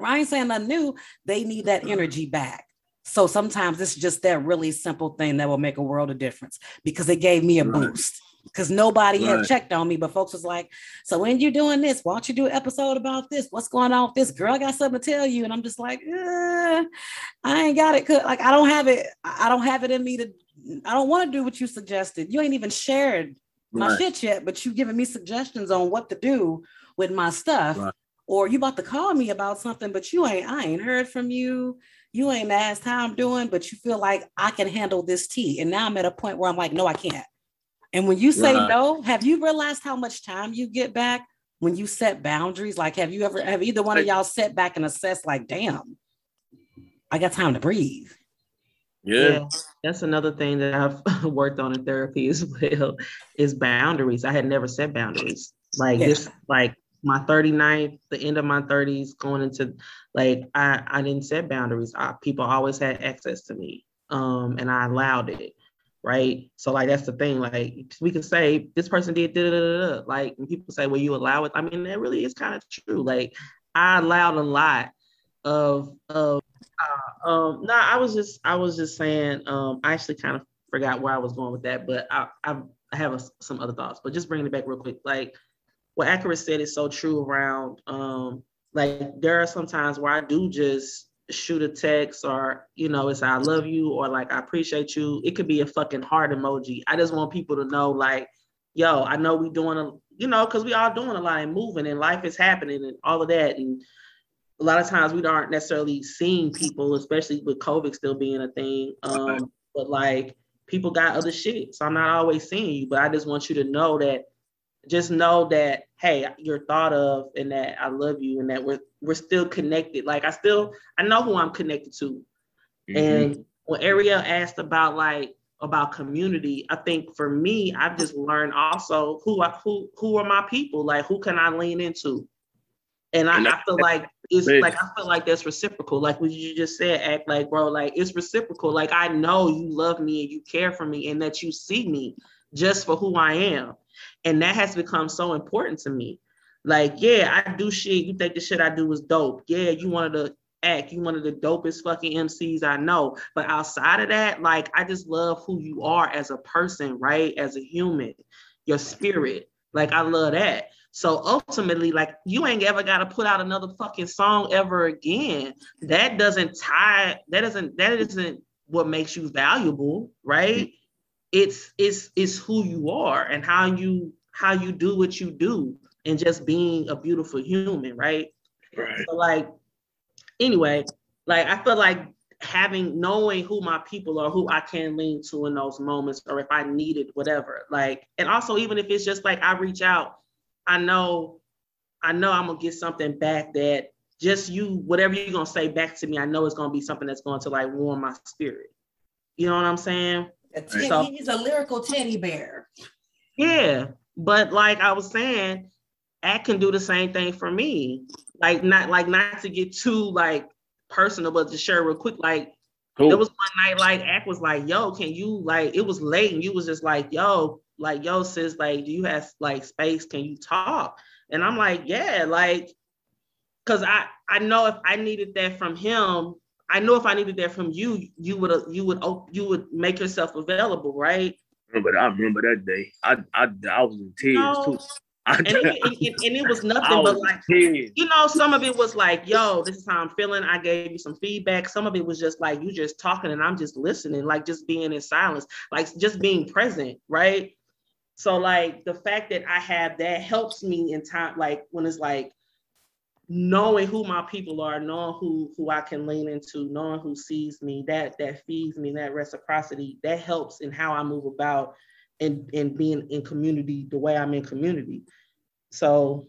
I ain't saying nothing new, they need that energy back. So sometimes it's just that really simple thing that will make a world of difference, because it gave me a boost. Because nobody had checked on me, but folks was like, so when you're doing this, why don't you do an episode about this? What's going on with this? Girl, I got something to tell you. And I'm just like, I ain't got it. Like, I don't have it. I don't have it in me to, I don't want to do what you suggested. You ain't even shared my shit yet, but you giving me suggestions on what to do with my stuff. Right. Or you about to call me about something, but I ain't heard from you. You ain't asked how I'm doing, but you feel like I can handle this tea. And now I'm at a point where I'm like, no, I can't. And when you say no, have you realized how much time you get back when you set boundaries? Like, have either one of y'all set back and assessed, like, damn, I got time to breathe? Yeah. That's another thing that I've worked on in therapy as well, is boundaries. I had never set boundaries. Like this, like my 39th, the end of my 30s, going into, like, I didn't set boundaries. People always had access to me, and I allowed it. right? So like, that's the thing. Like, we can say this person did da da da da. Like, and people say, well, you allow it. I mean, that really is kind of true. Like, I allowed a lot I was just saying, I actually kind of forgot where I was going with that, but I have some other thoughts, but just bringing it back real quick. Like, what Ackurate said is so true around, like, there are some times where I do just shoot a text or, you know, it's I love you or like, I appreciate you. It could be a fucking heart emoji. I just want people to know, like, yo, I know we doing, because we all doing a lot and moving and life is happening and all of that. And a lot of times we aren't necessarily seeing people, especially with COVID still being a thing. But like, people got other shit. So I'm not always seeing you, but I just want you to know that, just know that, hey, you're thought of and that I love you and that we're still connected. Like, I know who I'm connected to. Mm-hmm. And when Ariel asked about community, I think for me, I've just learned also who are my people? Like, who can I lean into? And I feel like it's big. Like, I feel like that's reciprocal. Like what you just said, act like, bro, like it's reciprocal. Like, I know you love me and you care for me and that you see me just for who I am. And that has become so important to me. Like, yeah, I do shit. You think the shit I do is dope. Yeah, you wanted to act. You one of the dopest fucking MCs I know. But outside of that, like, I just love who you are as a person, right? As a human, your spirit. Like, I love that. So ultimately, like, you ain't ever got to put out another fucking song ever again. That isn't what makes you valuable, right? It's who you are and how you do what you do and just being a beautiful human, right? Right. So like, anyway, like, I feel like knowing who my people are, who I can lean to in those moments, or if I need it, whatever. Like, and also even if it's just like I reach out, I know I'm gonna get something back that just you, whatever you're gonna say back to me, I know it's gonna be something that's going to like warm my spirit. You know what I'm saying? He's a lyrical teddy bear. Yeah, but like I was saying, Act can do the same thing for me. Not to get too like personal, but to share real quick, like, cool. There was one night like Act was like, yo, can you, like, it was late and you was just like, yo sis, like, do you have like space, can you talk? And I'm like, yeah, like, because I know if I needed that from him, I know if I needed that from you, you would make yourself available, right? But I remember that day, I was in tears, too. And it was nothing but like, some of it was like, yo, this is how I'm feeling. I gave you some feedback. Some of it was just like, you just talking and I'm just listening, like just being in silence, like just being present, right? So like, the fact that I have that helps me in time, like when it's like, knowing who my people are, knowing who I can lean into, knowing who sees me, that feeds me, that reciprocity, that helps in how I move about and being in community the way I'm in community. So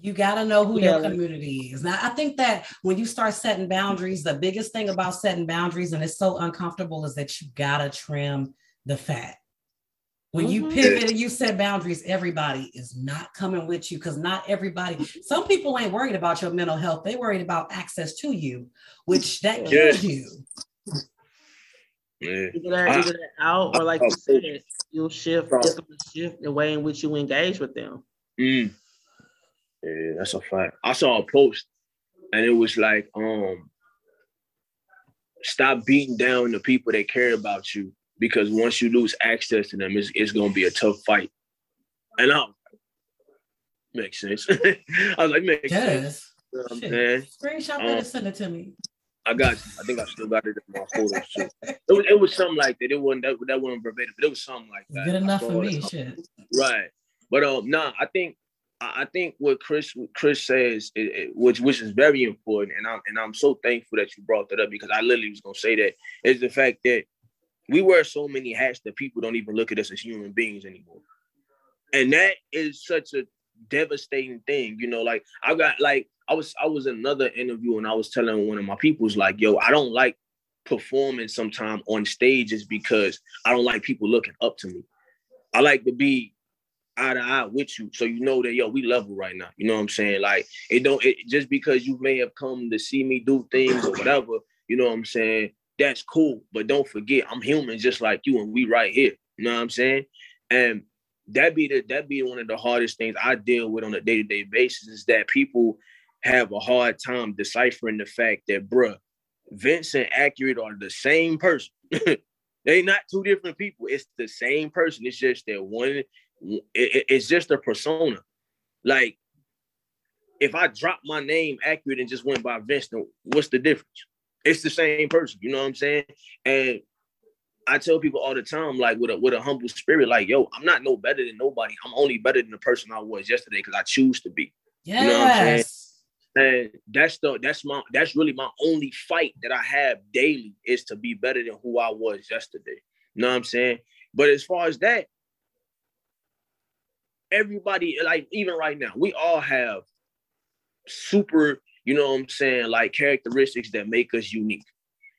you gotta know who your community is. Now, I think that when you start setting boundaries, the biggest thing about setting boundaries, and it's so uncomfortable, is that you gotta trim the fat. When you pivot and you set boundaries, everybody is not coming with you, because not everybody, some people ain't worried about your mental health. They worried about access to you, which that kills you. Yeah. Either that out, or like you said, you'll shift the way in which you engage with them. Mm. Yeah, that's a fact. I saw a post and it was like, stop beating down the people that care about you, because once you lose access to them, it's going to be a tough fight. And I was like, makes sense. I was like, makes sense. You know what I'm saying? Screenshot that and send it to me. I got you. I think I still got it in my photos too. It was something like that. It wasn't that wasn't verbatim, but it was something like that. Good enough for me, shit. Right. But I think what Kris says, which is very important, and I'm so thankful that you brought that up, because I literally was going to say that, is the fact that we wear so many hats that people don't even look at us as human beings anymore. And that is such a devastating thing. You know, like, I was in another interview and I was telling one of my peoples, like, yo, I don't like performing sometime on stages because I don't like people looking up to me. I like to be eye to eye with you. So you know that, yo, we level right now. You know what I'm saying? Like, it just because you may have come to see me do things or whatever, you know what I'm saying? that's cool. But don't forget, I'm human just like you, and we right here. You know what I'm saying? And that be one of the hardest things I deal with on a day-to-day basis, is that people have a hard time deciphering the fact that, bruh, Vince and Ackurate are the same person. They not two different people. It's the same person. It's just that one. It's just a persona. Like, if I dropped my name Ackurate and just went by Vince, then what's the difference? It's the same person. You know what I'm saying? And I tell people all the time, like, with a humble spirit, like, yo, I'm not no better than nobody. I'm only better than the person I was yesterday because I choose to be. Yes. You know what I'm saying? And that's really my only fight that I have daily, is to be better than who I was yesterday. You know what I'm saying? But as far as that, everybody, like, even right now, we all have super, you know what I'm saying, like, characteristics that make us unique.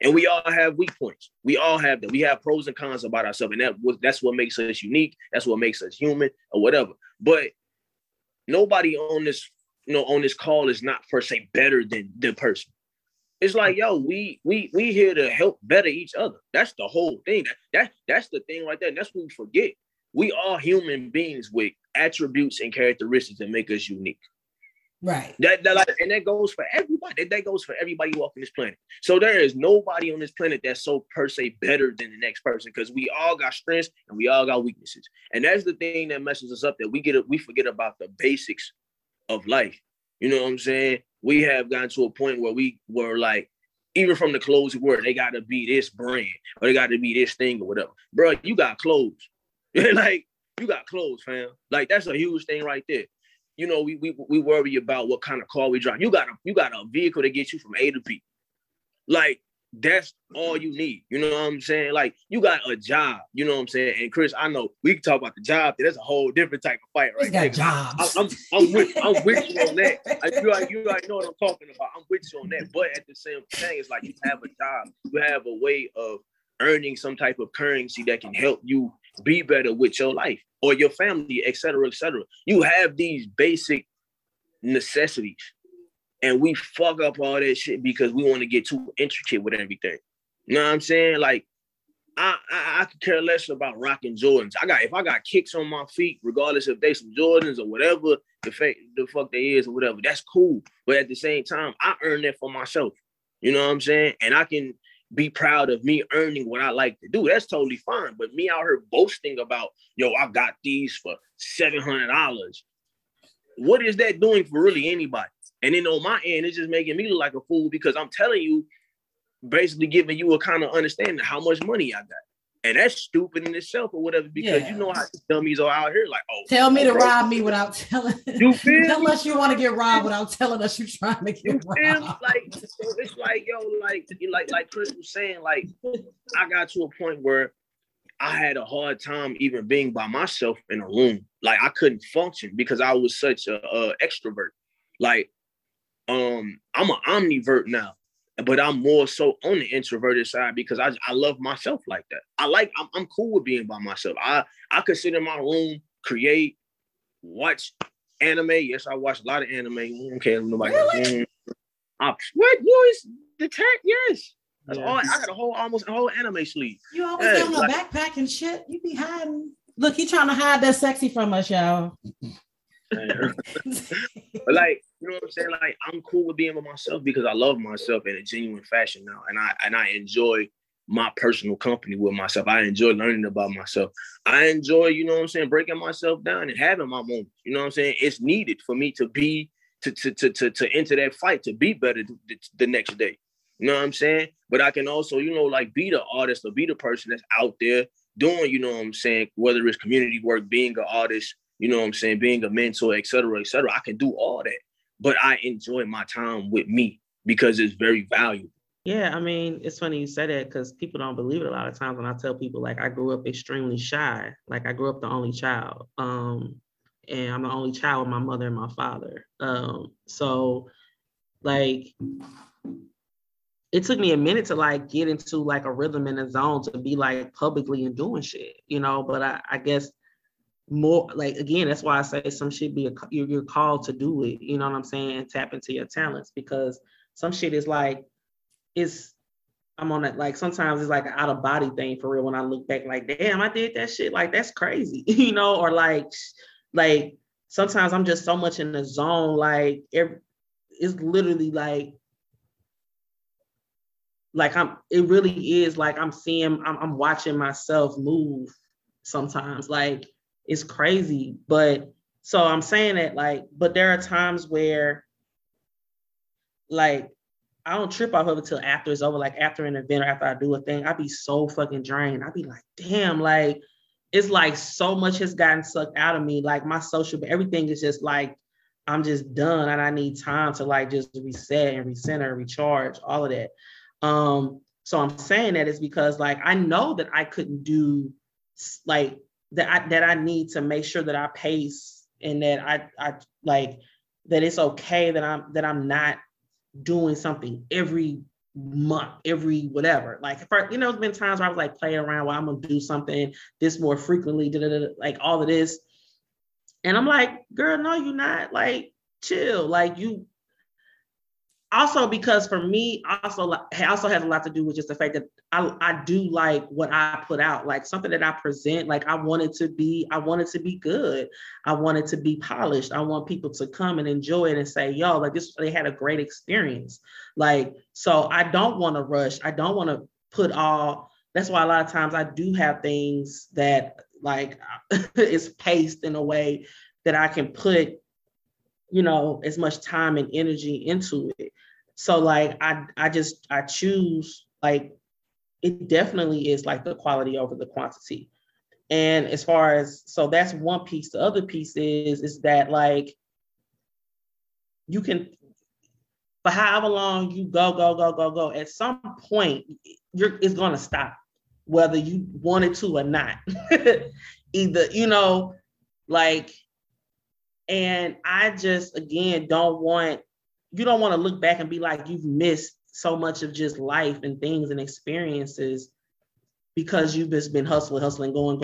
And we all have weak points. We all have that. We have pros and cons about ourselves. And that's what makes us unique. That's what makes us human or whatever. But nobody on this, you know, on this call is not per se better than the person. It's like, yo, we here to help better each other. That's the whole thing. That's the thing right there. And that's what we forget. We are human beings with attributes and characteristics that make us unique. Right. That goes for everybody. That goes for everybody walking this planet. So there is nobody on this planet that's so per se better than the next person, because we all got strengths and we all got weaknesses. And that's the thing that messes us up, that we forget about the basics of life. You know what I'm saying? We have gotten to a point where we were like, even from the clothes we wear, they gotta be this brand or they gotta be this thing or whatever. Bro, you got clothes. Like, you got clothes, fam. Like, that's a huge thing right there. You know, we worry about what kind of car we drive. You got a vehicle to get you from A to B. Like, that's all you need. You know what I'm saying? Like, you got a job. You know what I'm saying? And Kris, I know we can talk about the job. That's a whole different type of fight, right? Got jobs. I'm with you on that. You already know what I'm talking about. I'm with you on that. But at the same time, it's like, you have a job. You have a way of earning some type of currency that can help you be better with your life or your family, et cetera, et cetera. You have these basic necessities, and we fuck up all that shit because we want to get too intricate with everything. You know what I'm saying? Like, I could care less about rocking Jordans. If I got kicks on my feet, regardless if they some Jordans or whatever the fuck they is or whatever, that's cool. But at the same time, I earn that for myself. You know what I'm saying? And I can be proud of me earning what I like to do. That's totally fine. But me out here boasting about, yo, I got these for $700. What is that doing for really anybody? And then on my end, it's just making me look like a fool, because I'm telling you, basically giving you a kind of understanding of how much money I got. And that's stupid in itself or whatever, because you know how dummies are out here. Like, oh, tell me to rob me without telling you. Unless you want to get robbed without telling us you're trying to get robbed. Like, so it's like, yo, like Kris was saying, like, I got to a point where I had a hard time even being by myself in a room. Like, I couldn't function because I was such a extrovert. Like, I'm an omnivert now, but I'm more so on the introverted side because I love myself like that. I'm cool with being by myself. I could sit in my room, create, watch anime. Yes, I watch a lot of anime. Okay, nobody. Really? What? You is the tech? Yes. That's all. I got a whole anime sleeve. You always got a backpack and shit. You be hiding. Look, he trying to hide that sexy from us, y'all. But like, you know what I'm saying? Like, I'm cool with being with myself because I love myself in a genuine fashion now. And I enjoy my personal company with myself. I enjoy learning about myself. I enjoy, you know what I'm saying, breaking myself down and having my moments. You know what I'm saying? It's needed for me to be, to enter that fight, to be better the next day. You know what I'm saying? But I can also, you know, like, be the artist or be the person that's out there doing, you know what I'm saying, whether it's community work, being an artist, you know what I'm saying, being a mentor, et cetera, et cetera. I can do all that, but I enjoy my time with me because it's very valuable. Yeah, I mean, it's funny you said that because people don't believe it a lot of times when I tell people, like, I grew up extremely shy. Like, I grew up the only child. And I'm the only child with my mother and my father. So, like, it took me a minute to, like, get into, like, a rhythm and a zone to be, like, publicly and doing shit, you know? But I guess more, like, again, that's why I say some shit be you're called to do it, you know what I'm saying? Tap into your talents, because some shit is like, it's I'm on that, like, sometimes it's like an out of body thing for real. When I look back, like, damn, I did that shit. Like, that's crazy, you know? Or like sometimes I'm just so much in the zone. Like, it's literally like it really is like I'm watching myself move sometimes. Like, it's crazy. But so I'm saying that, like, but there are times where, like, I don't trip off of it till after it's over, like after an event or after I do a thing. I be so fucking drained. I be like, damn, like, it's like so much has gotten sucked out of me. Like, my social, everything is just like, I'm just done and I need time to like just reset and recenter, recharge, all of that. So I'm saying that is because, like, I know that I couldn't do, like, that I need to make sure that I pace and that I like, that it's okay that I'm not doing something every month, every whatever. Like, you know, there's been times where I was like playing around where I'm gonna do something this more frequently, like all of this. And I'm like, girl, no, you're not. Like, chill. Like, you also, because for me, also has a lot to do with just the fact that I do like what I put out, like something that I present. Like, I want it to be good. I want it to be polished. I want people to come and enjoy it and say, yo, like this, they had a great experience. Like, so I don't want to rush. I don't want to put all, that's why a lot of times I do have things that like is paced in a way that I can put, you know, as much time and energy into it. So like, I choose, like, it definitely is like the quality over the quantity. And as far as, so that's one piece. The other piece is that, like, you can, for however long you go, at some point it's going to stop, whether you want it to or not. Either, you know, like, and I just, again, you don't want to look back and be like, you've missed so much of just life and things and experiences because you've just been hustling, going,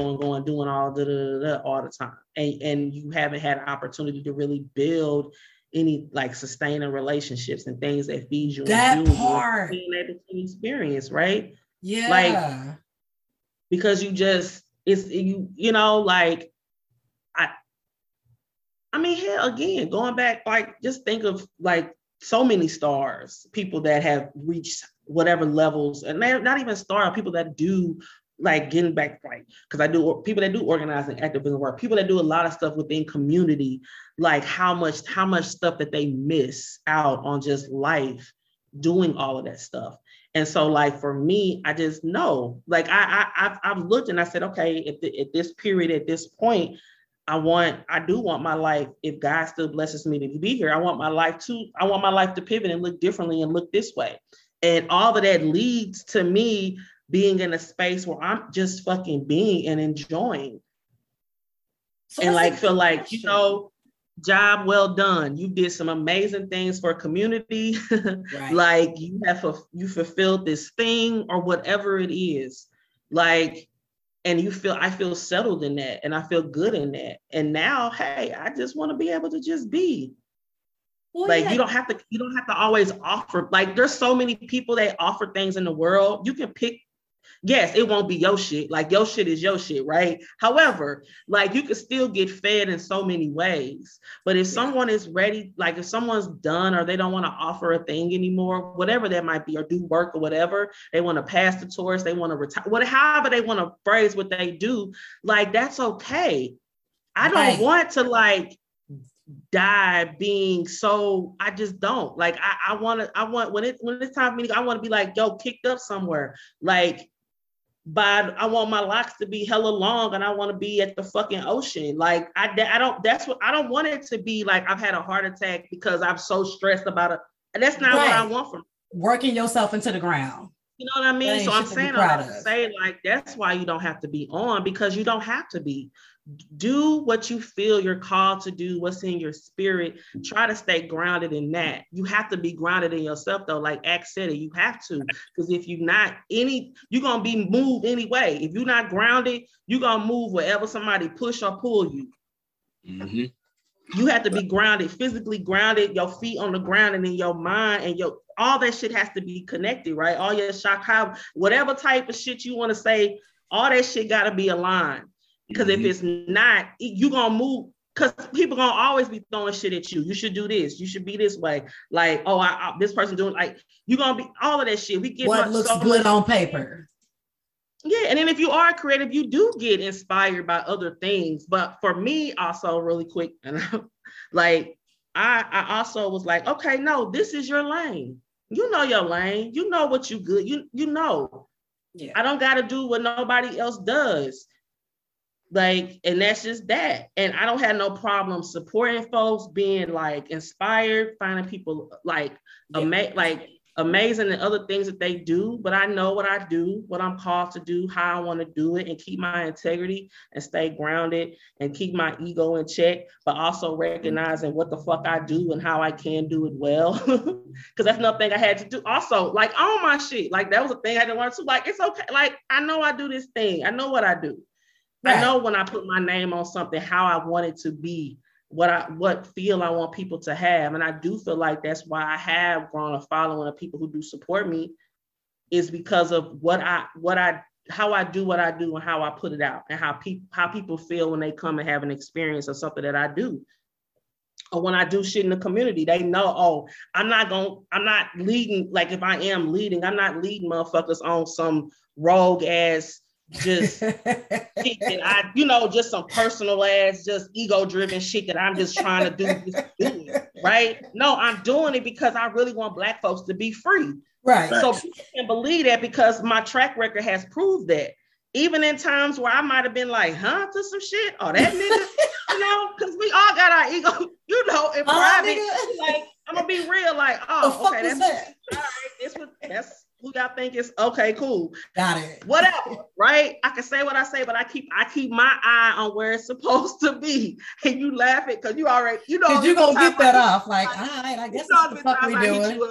doing all all the time. And you haven't had an opportunity to really build any like sustaining relationships and things that feed you. That part. That experience, right? Yeah. Like, because you just, it's, you know, like, I mean, hell, again, going back, like, just think of, like, so many stars, people that have reached whatever levels, and they're not even stars, people that do, like, getting back, like, because people that do organizing, activism work, people that do a lot of stuff within community, like, how much stuff that they miss out on just life doing all of that stuff. And so, like, for me, I just know, like, I've looked and I said, okay, at this period, at this point, I do want my life, if God still blesses me to be here, I want my life to pivot and look differently and look this way. And all of that leads to me being in a space where I'm just fucking being and enjoying. So and like, feel like, you know, job well done. You did some amazing things for community. Right. Like, you fulfilled this thing or whatever it is. Like, and I feel settled in that, and I feel good in that. And now, hey, I just want to be able to just be. Well, like, yeah. You don't have to always offer. Like, there's so many people that offer things in the world. You can pick. Yes, it won't be your shit. Like, your shit is your shit, right? However, like, you can still get fed in so many ways. But if someone is ready, like, if someone's done or they don't want to offer a thing anymore, whatever that might be, or do work or whatever, they want to pass the torch, they want to retire, however they want to phrase what they do, like, that's okay. I don't want to, like, die being so, I just don't. Like, I want when it's time for me to, I want to be like, yo, kicked up somewhere. Like, but I want my locks to be hella long and I want to be at the fucking ocean. Like, I don't want it to be like I've had a heart attack because I'm so stressed about it. And that's not what I want from you. Working yourself into the ground. You know what I mean? So I'm saying, like, that's why you don't have to be on, because you don't have to be. Do what you feel you're called to do, what's in your spirit. Try to stay grounded in that. You have to be grounded in yourself, though. Like Ax said, you have to, because if you're not you're going to be moved anyway. If you're not grounded, you're going to move wherever somebody push or pull you. Mm-hmm. You have to be grounded, physically grounded, your feet on the ground, and in your mind, and your all that shit has to be connected, right? All your chakra, whatever type of shit you want to say, all that shit got to be aligned. Because if it's not, you're going to move. Because people going to always be throwing shit at you. You should do this. You should be this way. Like, oh, this person doing, like, you're going to be all of that shit. We get what looks good on paper. Yeah, and then if you are creative, you do get inspired by other things. But for me, also really quick, and like I also was like, okay, no, this is your lane. You know your lane. You know what you good. You know. Yeah. I don't got to do what nobody else does. Like, and that's just that. And I don't have no problem supporting folks, being like inspired, finding people like amazing and other things that they do, but I know what I do, what I'm called to do, how I want to do it, and keep my integrity and stay grounded and keep my ego in check, but also recognizing what the fuck I do and how I can do it well. Because that's another thing I had to do. Also, like, all my shit, like, that was a thing I didn't want to, like, it's okay. Like, I know I do this thing. I know what I do. Right. I know when I put my name on something, how I want it to be, what feel I want people to have. And I do feel like that's why I have grown a following of people who do support me, is because of how I do what I do and how I put it out, and how people feel when they come and have an experience or something that I do. Or when I do shit in the community, they know, oh, I'm not leading. Like, if I am leading, I'm not leading motherfuckers on some rogue ass just shit that I, just some personal ass, just ego driven shit that I'm just trying to do, right? No, I'm doing it because I really want Black folks to be free. Right. So people can believe that, because my track record has proved that. Even in times where I might have been like, to some shit, or that nigga, because we all got our ego, in private. Like, I'm gonna be real, like, oh, okay, that's that? All right. That's who y'all think is, okay, cool. Got it. Whatever, right? I can say what I say, but I keep my eye on where it's supposed to be. And you laugh it because you already, because you're gonna get that off. Like, all right, I guess that's the fuck we doing.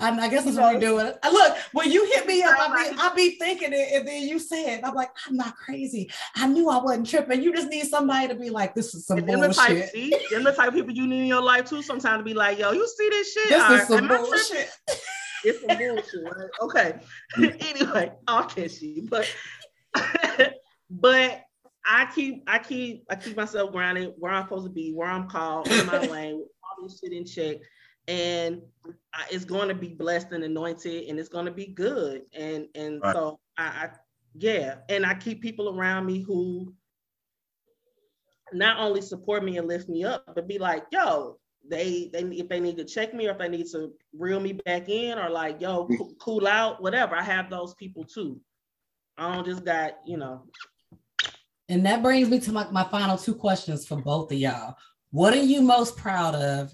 I guess that's what we're doing. Look, when you hit me up, I be thinking it, and then you said, I'm like, I'm not crazy. I knew I wasn't tripping. You just need somebody to be like, this is some bullshit. Them the type of people you need in your life too, sometimes, to be like, yo, you see this shit? This is some bullshit. It's some bullshit, right? Okay. Anyway, all catchy, but I keep myself grounded, where I'm supposed to be, where I'm called, in my lane, all this shit in check, and it's going to be blessed and anointed, and it's going to be good, and right. So I keep people around me who not only support me and lift me up, but be like, yo. They if they need to check me, or if they need to reel me back in, or like, yo, cool out, whatever. I have those people too. I don't just got, And that brings me to my final two questions for both of y'all. What are you most proud of,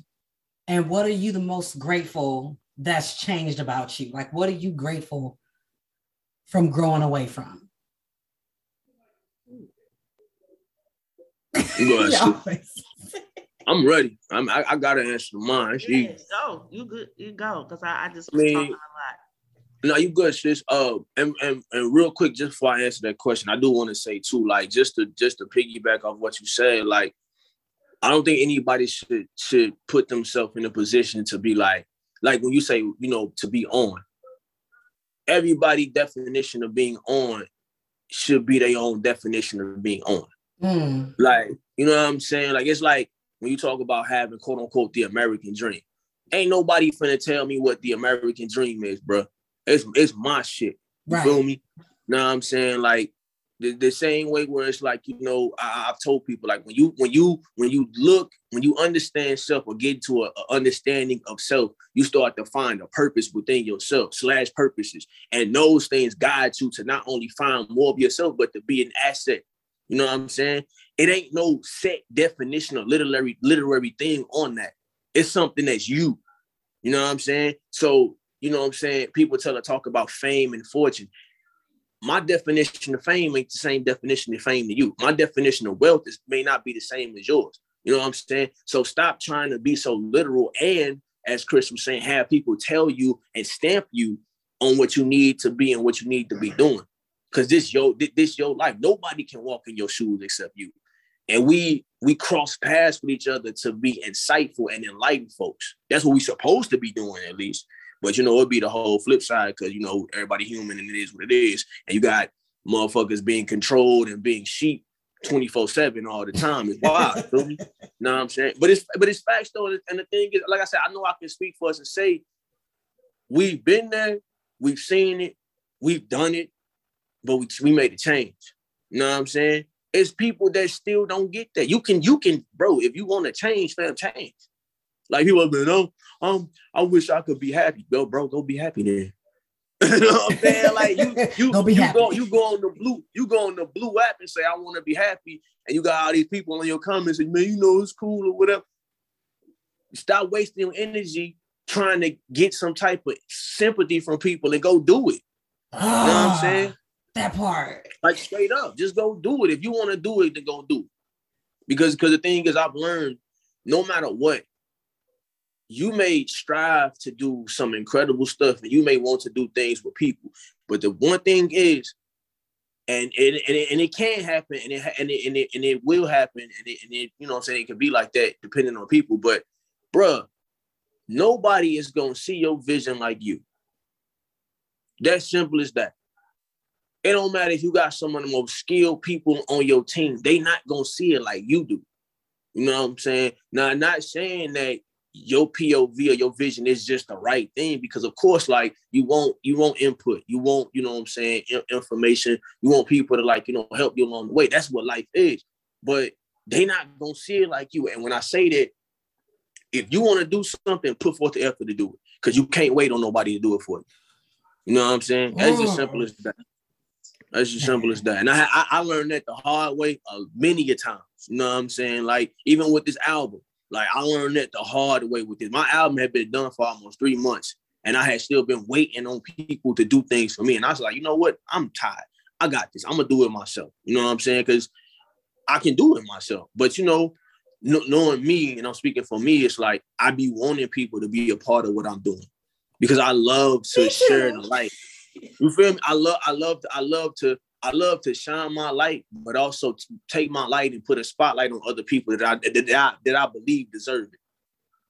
and what are you the most grateful that's changed about you? Like, what are you grateful from growing away from? I'm ready. I gotta answer mine. Yes, go. You good? You go, because I just been talking a lot. No, you good, sis. And real quick, just before I answer that question, I do want to say too, like, just to piggyback off what you said, like, I don't think anybody should put themselves in a position to be like when you say, to be on. Everybody definition of being on should be their own definition of being on. Mm. Like, you know what I'm saying? Like, it's like, when you talk about having, quote unquote, the American dream, ain't nobody finna tell me what the American dream is, bro. It's my shit. You right. Feel me? Know what I'm saying? Like the same way where it's like, I've told people, like, when you understand self, or get to an understanding of self, you start to find a purpose within yourself / purposes. And those things guide you to not only find more of yourself, but to be an asset. You know what I'm saying? It ain't no set definition or literary thing on that. It's something that's you. You know what I'm saying? So, you know what I'm saying? People talk about fame and fortune. My definition of fame ain't the same definition of fame to you. My definition of wealth may not be the same as yours. You know what I'm saying? So stop trying to be so literal, and, as Kris was saying, have people tell you and stamp you on what you need to be and what you need to be doing. Because this your life. Nobody can walk in your shoes except you. And we cross paths with each other to be insightful and enlighten folks. That's what we're supposed to be doing, at least. But, you know, it'd be the whole flip side because, you know, everybody human and it is what it is. And you got motherfuckers being controlled and being sheep 24/7 all the time. It's wild. You know what I'm saying? But it's facts, though. And the thing is, like I said, I know I can speak for us and say we've been there. We've seen it. We've done it. But we made a change. You know what I'm saying? It's people that still don't get that. You can, bro, if you want to change, fam, change. Like people have been, I wish I could be happy. Bro, go be happy then. You know what I'm saying? Like you go on the blue app and say, I want to be happy. And you got all these people in your comments and man, you know it's cool or whatever. Stop wasting your energy trying to get some type of sympathy from people and go do it. You know what I'm saying? That part. Like straight up, just go do it. If you want to do it, then go do it. Because the thing is, I've learned no matter what, you may strive to do some incredible stuff and you may want to do things with people. But the one thing is, and it can happen and it will happen. And it, you know what I'm saying? It can be like that depending on people. But bruh, nobody is going to see your vision like you. That's simple as that. It don't matter if you got some of the most skilled people on your team. They not going to see it like you do. You know what I'm saying? Now, I'm not saying that your POV or your vision is just the right thing because, of course, like you want input. You want, you know what I'm saying, information. You want people to like, you know, help you along the way. That's what life is. But they not going to see it like you. And when I say that, if you want to do something, put forth the effort to do it because you can't wait on nobody to do it for you. You know what I'm saying? That's as simple as that. That's as simple as that. And I learned that the hard way many a times. You know what I'm saying? Like, even with this album, like, I learned that the hard way with this. My album had been done for almost 3 months, and I had still been waiting on people to do things for me. And I was like, you know what? I'm tired. I got this. I'm going to do it myself. You know what I'm saying? Because I can do it myself. But, you know, knowing me, and I'm speaking for me, it's like I be wanting people to be a part of what I'm doing because I love to share the light. You feel me? I love to shine my light, but also to take my light and put a spotlight on other people that I believe deserve it.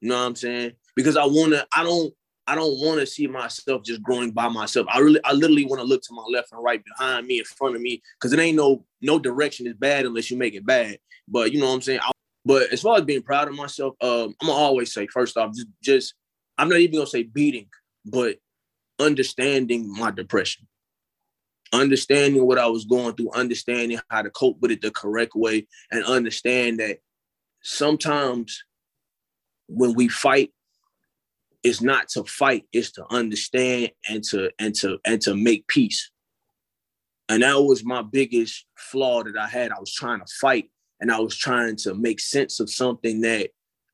You know what I'm saying? Because I don't want to see myself just growing by myself. I literally want to look to my left and right, behind me, in front of me, because it ain't no direction is bad unless you make it bad. But you know what I'm saying? But as far as being proud of myself, I'm gonna always say, first off, just I'm not even gonna say beating, but understanding my depression, understanding what I was going through, understanding how to cope with it the correct way, and understand that sometimes when we fight, it's not to fight, it's to understand and to make peace. And that was my biggest flaw that I had. I was trying to fight and I was trying to make sense of something that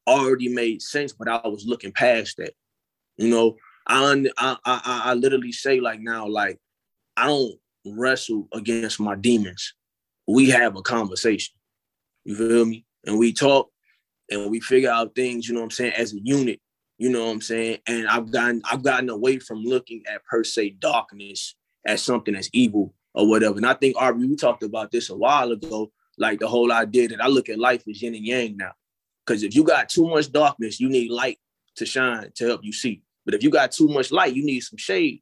already made sense, but I was looking past that, you know. I literally say like now, like I don't wrestle against my demons. We have a conversation. You feel me? And we talk and we figure out things, you know what I'm saying, as a unit, you know what I'm saying? And I've gotten away from looking at per se darkness as something that's evil or whatever. And I think Arby, we talked about this a while ago, like the whole idea that I look at life as yin and yang now. Because if you got too much darkness, you need light to shine to help you see. But if you got too much light, you need some shade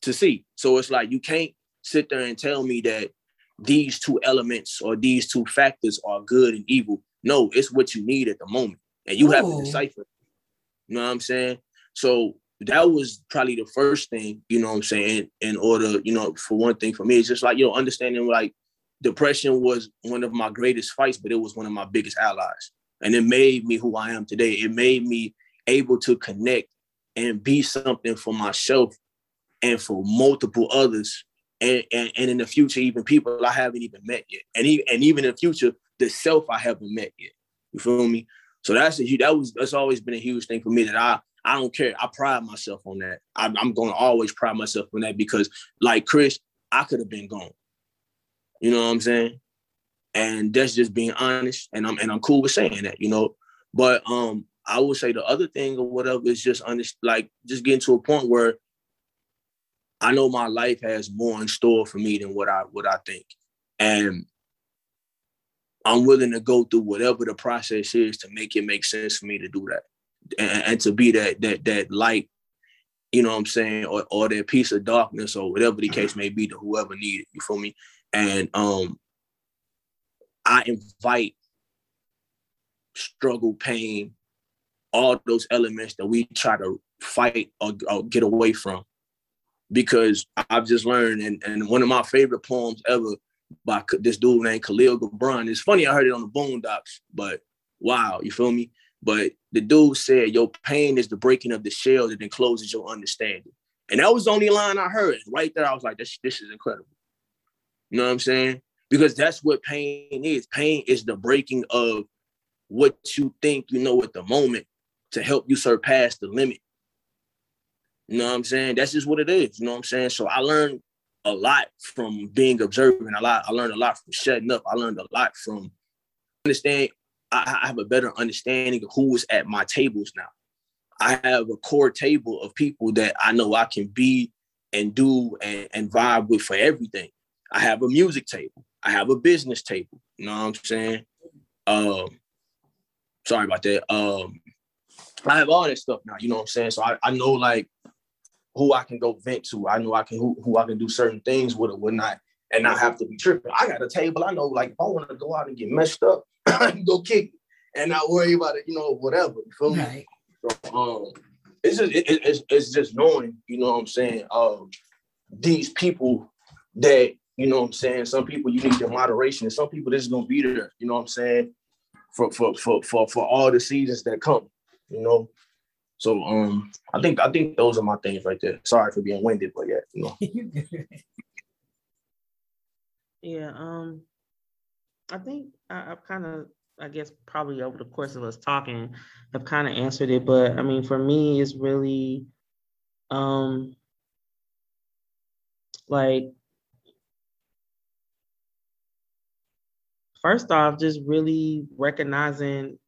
to see. So it's like you can't sit there and tell me that these two elements or these two factors are good and evil. No, it's what you need at the moment. And you have to decipher. You know what I'm saying? So that was probably the first thing, you know what I'm saying, in order, you know, for one thing for me, it's just like, you know, understanding like depression was one of my greatest fights, but it was one of my biggest allies. And it made me who I am today. It made me able to connect and be something for myself and for multiple others. And in the future, even people I haven't even met yet. And even in the future, the self I haven't met yet. You feel me? So that's always been a huge thing for me that I don't care. I pride myself on that. I'm going to always pride myself on that because like Kris, I could have been gone. You know what I'm saying? And that's just being honest. And I'm cool with saying that, you know, but, I would say the other thing or whatever is just just getting to a point where I know my life has more in store for me than what I think. And I'm willing to go through whatever the process is to make it make sense for me to do that. And to be that light, you know what I'm saying, or that piece of darkness or whatever the case may be to whoever needed, you feel me? And I invite struggle, pain, all those elements that we try to fight or get away from, because I've just learned, and one of my favorite poems ever by this dude named Khalil Gibran. It's funny, I heard it on the Boondocks, but wow, you feel me? But the dude said, your pain is the breaking of the shell that encloses your understanding. And that was the only line I heard. Right there, I was like, this is incredible. You know what I'm saying? Because that's what pain is. Pain is the breaking of what you think you know at the moment to help you surpass the limit. You know what I'm saying? That's just what it is. You know what I'm saying? So I learned a lot from being observant. I learned a lot from shutting up. I learned a lot from understanding. I have a better understanding of who is at my tables now. I have a core table of people that I know I can be and do and vibe with for everything. I have a music table. I have a business table. You know what I'm saying? Sorry about that. I have all that stuff now. You know what I'm saying? So I know like who I can go vent to. I know I can who I can do certain things with or whatnot, and not have to be tripping. I got a table. I know like if I want to go out and get messed up, I can go kick it and not worry about it, you know, whatever. You feel me? Right. So, it's just knowing, you know what I'm saying, these people that, you know what I'm saying, some people you need their moderation, and some people this is gonna be there, you know what I'm saying, for all the seasons that come, you know. So I think those are my things right there. Sorry for being winded, but yeah, you know. Yeah, I think I've kind of, I guess, probably over the course of us talking, I've kind of answered it. But I mean, for me, it's really like, first off, just really recognizing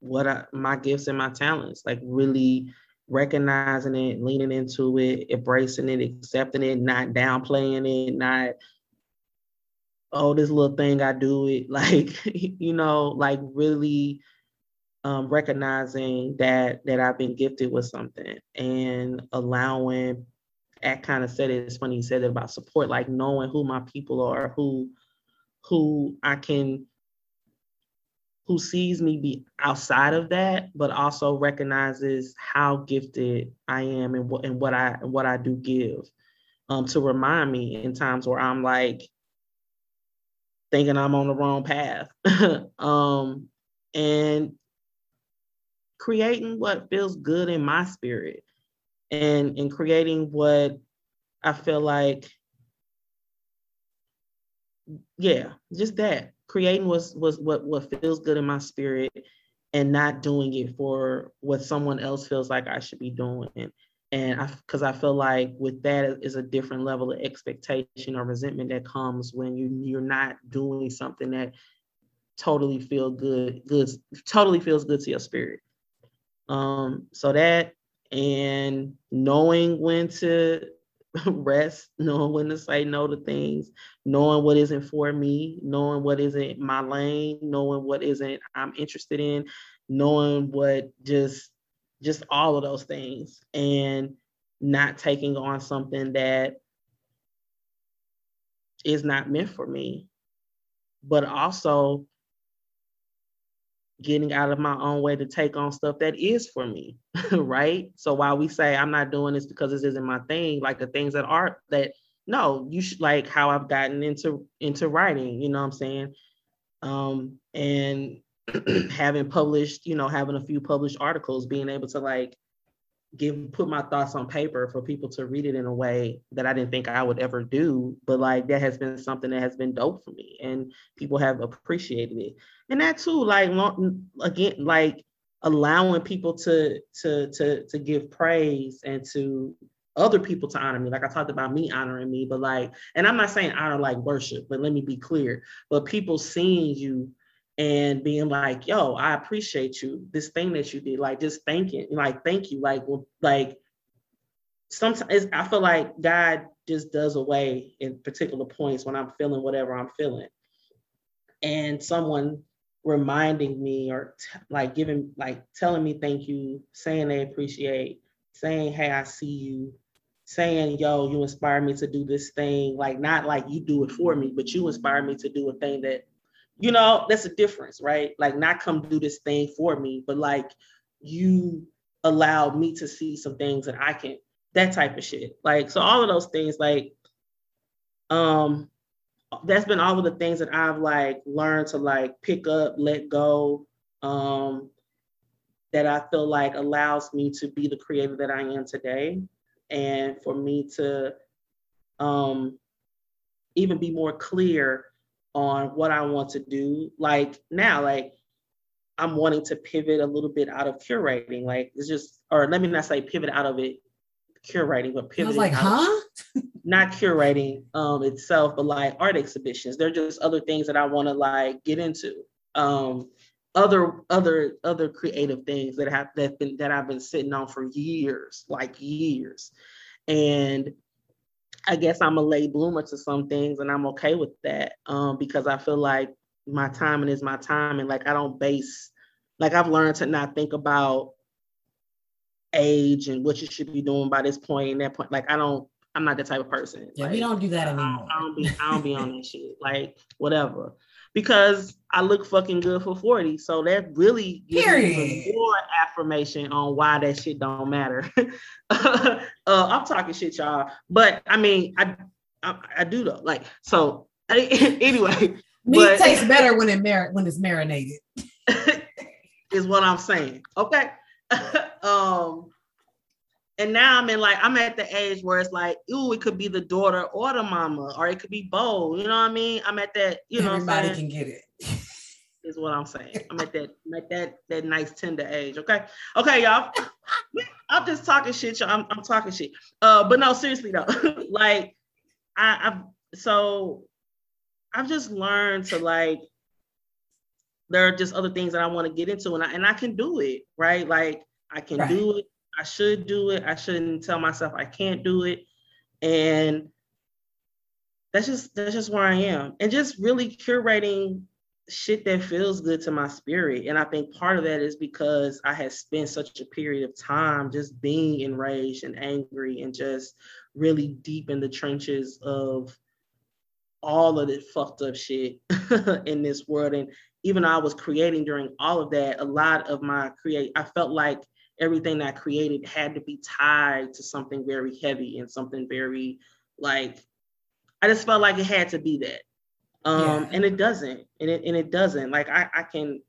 what my gifts and my talents, like really recognizing it, leaning into it, embracing it, accepting it, not downplaying it, not, oh, this little thing I do it, like, you know, like really recognizing that I've been gifted with something and allowing, Ack kind of said it, it's funny he said it about support, like knowing who my people are, who I can, who sees me be outside of that, but also recognizes how gifted I am and what I do give, to remind me in times where I'm like, thinking I'm on the wrong path, and creating what feels good in my spirit, and creating what I feel like, yeah, just that, creating what feels good in my spirit, and not doing it for what someone else feels like I should be doing. And because I feel like with that is a different level of expectation or resentment that comes when you're not doing something that totally feels good to your spirit. So that, and knowing when to rest, knowing when to say no to things, knowing what isn't for me, knowing what isn't my lane, knowing what isn't I'm interested in, knowing what just all of those things, and not taking on something that is not meant for me, but also getting out of my own way to take on stuff that is for me, right? So while we say, I'm not doing this because this isn't my thing, like the things that are, that, no, you should, like how I've gotten into writing, you know what I'm saying? And having published, you know, having a few published articles, being able to like put my thoughts on paper for people to read it in a way that I didn't think I would ever do, but like that has been something that has been dope for me, and people have appreciated it. And that too, like again, like allowing people to give praise and to other people to honor me. Like I talked about me honoring me, but like, and I'm not saying honor like worship, but let me be clear, but people seeing you and being like, yo, I appreciate you, this thing that you did, like just thanking, like thank you, like, well, like sometimes I feel like God just does away in particular points when I'm feeling whatever I'm feeling, and someone reminding me or telling me thank you, saying they appreciate, saying, hey, I see you, saying, yo, you inspire me to do this thing. Like, not like you do it for me, but you inspire me to do a thing that, you know, that's a difference, right? Like, not come do this thing for me, but like you allowed me to see some things that I can, that type of shit. Like, so all of those things, like, that's been all of the things that I've like learned to like pick up, let go, that I feel like allows me to be the creator that I am today. And for me to even be more clear on what I want to do. Like now, like I'm wanting to pivot a little bit out of curating. Like it's just, or let me not say pivot out of it, curating, but pivot. I was like, huh? Not curating itself, but like art exhibitions. They're just other things that I want to like get into. Other creative things that I've been sitting on for years, like years. And I guess I'm a late bloomer to some things, and I'm okay with that because I feel like my timing is my timing. Like I don't base, like I've learned to not think about age and what you should be doing by this point and that point. Like I'm not that type of person. Yeah, like, we don't do that anymore. I don't be on that shit. Like whatever. Because I look fucking good for 40. So that really gives me more affirmation on why that shit don't matter. I'm talking shit, y'all. But I mean, I do though. Like, so anyway. Meat tastes better when it's marinated. Is what I'm saying. Okay. And now I'm at the age where it's like, ooh, it could be the daughter or the mama, or it could be both. You know what I mean? I'm at that, you know, everybody can get it. Is what I'm saying. I'm at that nice tender age. Okay, y'all. I'm just talking shit, y'all. I'm talking shit. But no, seriously though, like I've just learned to like. There are just other things that I want to get into, and I can do it, right? Like I can do it. I should do it. I shouldn't tell myself I can't do it. And that's just where I am. And just really curating shit that feels good to my spirit. And I think part of that is because I had spent such a period of time just being enraged and angry and just really deep in the trenches of all of the fucked up shit in this world. And even though I was creating during all of that, a lot of my I felt like everything that I created had to be tied to something very heavy and something very, like, I just felt like it had to be that. And it doesn't. And it doesn't. Like I can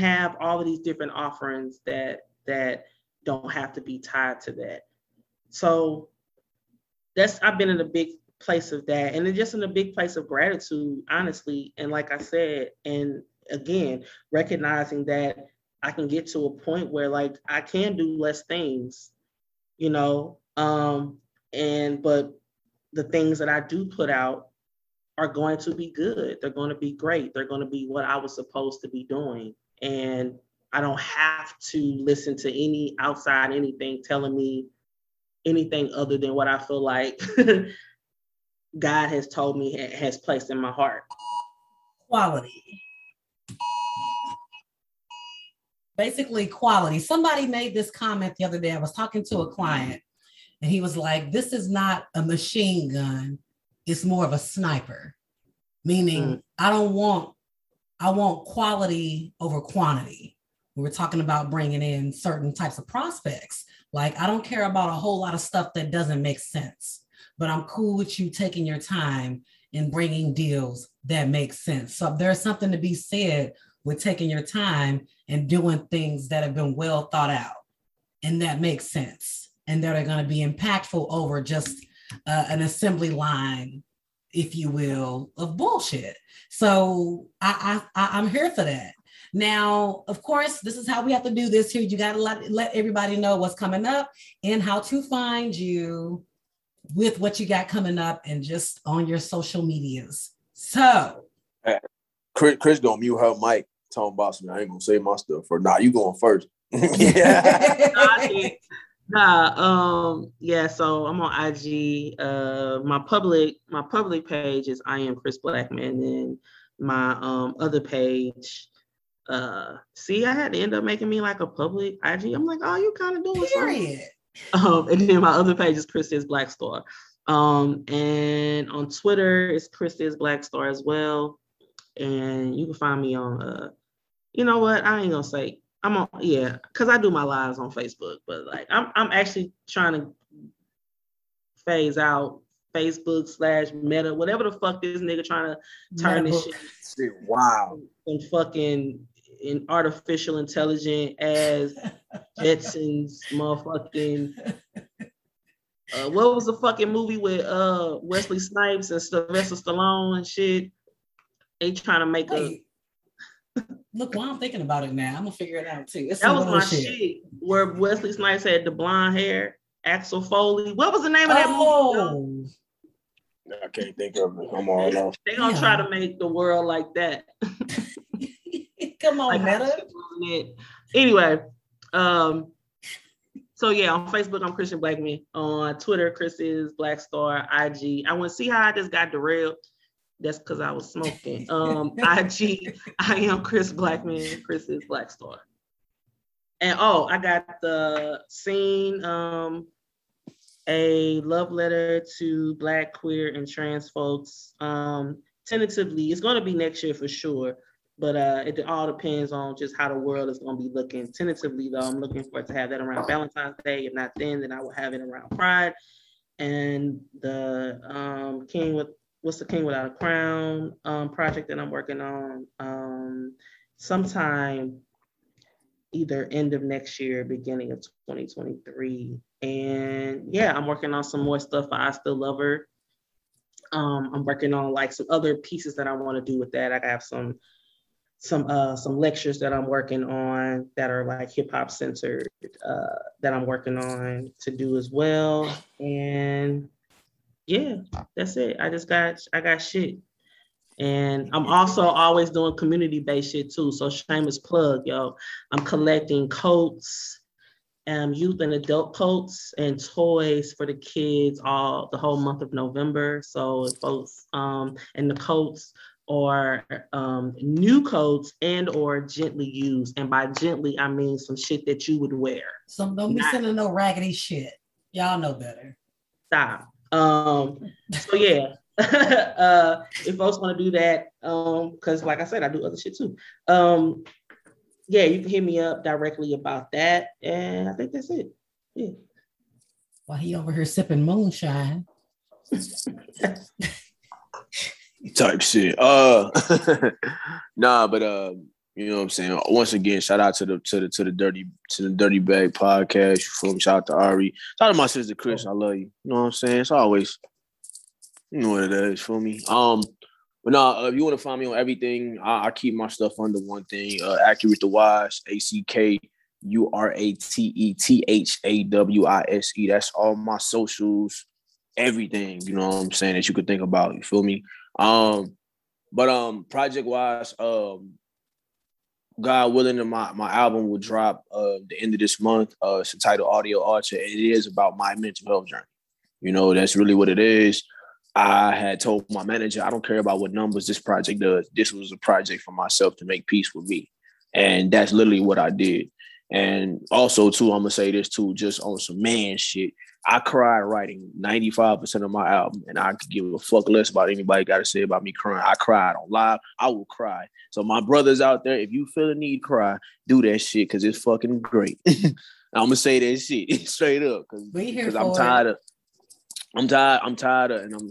have all of these different offerings that don't have to be tied to that. So I've been in a big place of that. And just in a big place of gratitude, honestly. And like I said, and again, recognizing that I can get to a point where like I can do less things, you know, but the things that I do put out are going to be good. They're going to be great. They're going to be what I was supposed to be doing. And I don't have to listen to any outside anything telling me anything other than what I feel like God has told me, has placed in my heart. Quality. Basically quality. Somebody made this comment the other day. I was talking to a client and he was like, this is not a machine gun. It's more of a sniper. Meaning I want quality over quantity. We were talking about bringing in certain types of prospects. Like, I don't care about a whole lot of stuff that doesn't make sense, but I'm cool with you taking your time and bringing deals that make sense. So there's something to be said with taking your time and doing things that have been well thought out and that makes sense and that are going to be impactful over just an assembly line, if you will, of bullshit. So I'm here for that. Now, of course, this is how we have to do this here. You got to let everybody know what's coming up and how to find you with what you got coming up and just on your social medias. So. Kris gonna mute her mic. Tom Boston, I ain't gonna say my stuff for now. Nah, you going first? So I'm on IG. My public page is I Am Kris Blackmon, and my other page. See, I had to end up making me like a public IG. I'm like, oh, you kind of doing something. And then my other page is Kris Is Black Star. And on Twitter, it's Kris Is Black Star as well. And you can find me on, you know what? I ain't gonna say I'm on, yeah, because I do my lives on Facebook, but like I'm actually trying to phase out Facebook/Meta, whatever the fuck this nigga trying to turn this shit. Wow. And fucking an artificial intelligent as Jetsons motherfucking. What was the fucking movie with Wesley Snipes and Sylvester Stallone and shit? They trying to make a... Look, while I'm thinking about it now, I'm gonna figure it out too. It's that was my shit where Wesley Snipes had the blonde hair, Axel Foley. What was the name of that movie? I can't think of it. I'm all off. They gonna try to make the world like that. Come on, like, Meta. Anyway, so yeah, on Facebook, I'm Christian Blackmon. On Twitter, Kris Is Black Star. IG. I want to see how I just got derailed. That's because I was smoking. IG, I am Kris Blackmon. Kris Is Black Star. And oh, I got the Scene, a love letter to Black, queer, and trans folks. Tentatively, it's going to be next year for sure. But it all depends on just how the world is going to be looking. Tentatively, though, I'm looking for it to have that around Valentine's Day. If not then I will have it around Pride. And the What's a King Without a Crown project that I'm working on sometime either end of next year, beginning of 2023. And yeah, I'm working on some more stuff for I Still Love Her. I'm working on like some other pieces that I want to do with that. I have some lectures that I'm working on that are like hip hop centered that I'm working on to do as well. And yeah, that's it. I got shit. And I'm also always doing community-based shit too. So shameless plug, yo. I'm collecting coats, youth and adult coats and toys for the kids all the whole month of November. So folks, and the coats or new coats and or gently used. And by gently, I mean some shit that you would wear. So don't be sending no raggedy shit. Y'all know better. Stop. So yeah, if folks want to do that, because like I said, I do other shit too. Yeah, you can hit me up directly about that. And I think that's it. Yeah. While he over here sipping moonshine. Type shit. Nah, but you know what I'm saying. Once again, shout out to the Dirty Bag Podcast. You feel me? Shout out to Ari. Shout out to my sister Kris. I love you. You know what I'm saying. It's always, you know what it is. Feel me. But nah, if you want to find me on everything, I keep my stuff under one thing. Ackurate the Wise. ACKURATETHAWISE. That's all my socials. Everything, you know what I'm saying, that you could think about, you feel me? But project wise, God willing, my album will drop the end of this month. It's entitled Audio Archer. It is about my mental health journey. You know, that's really what it is. I had told my manager, I don't care about what numbers this project does. This was a project for myself to make peace with me. And that's literally what I did. And also too, I'm gonna say this too, just on some man shit. I cry writing 95% of my album, and I could give a fuck less about anybody got to say about me crying. I cried on live. I will cry. So my brothers out there, if you feel the need to cry, do that shit because it's fucking great. I'm gonna say that shit straight up because I'm tired of, and I'm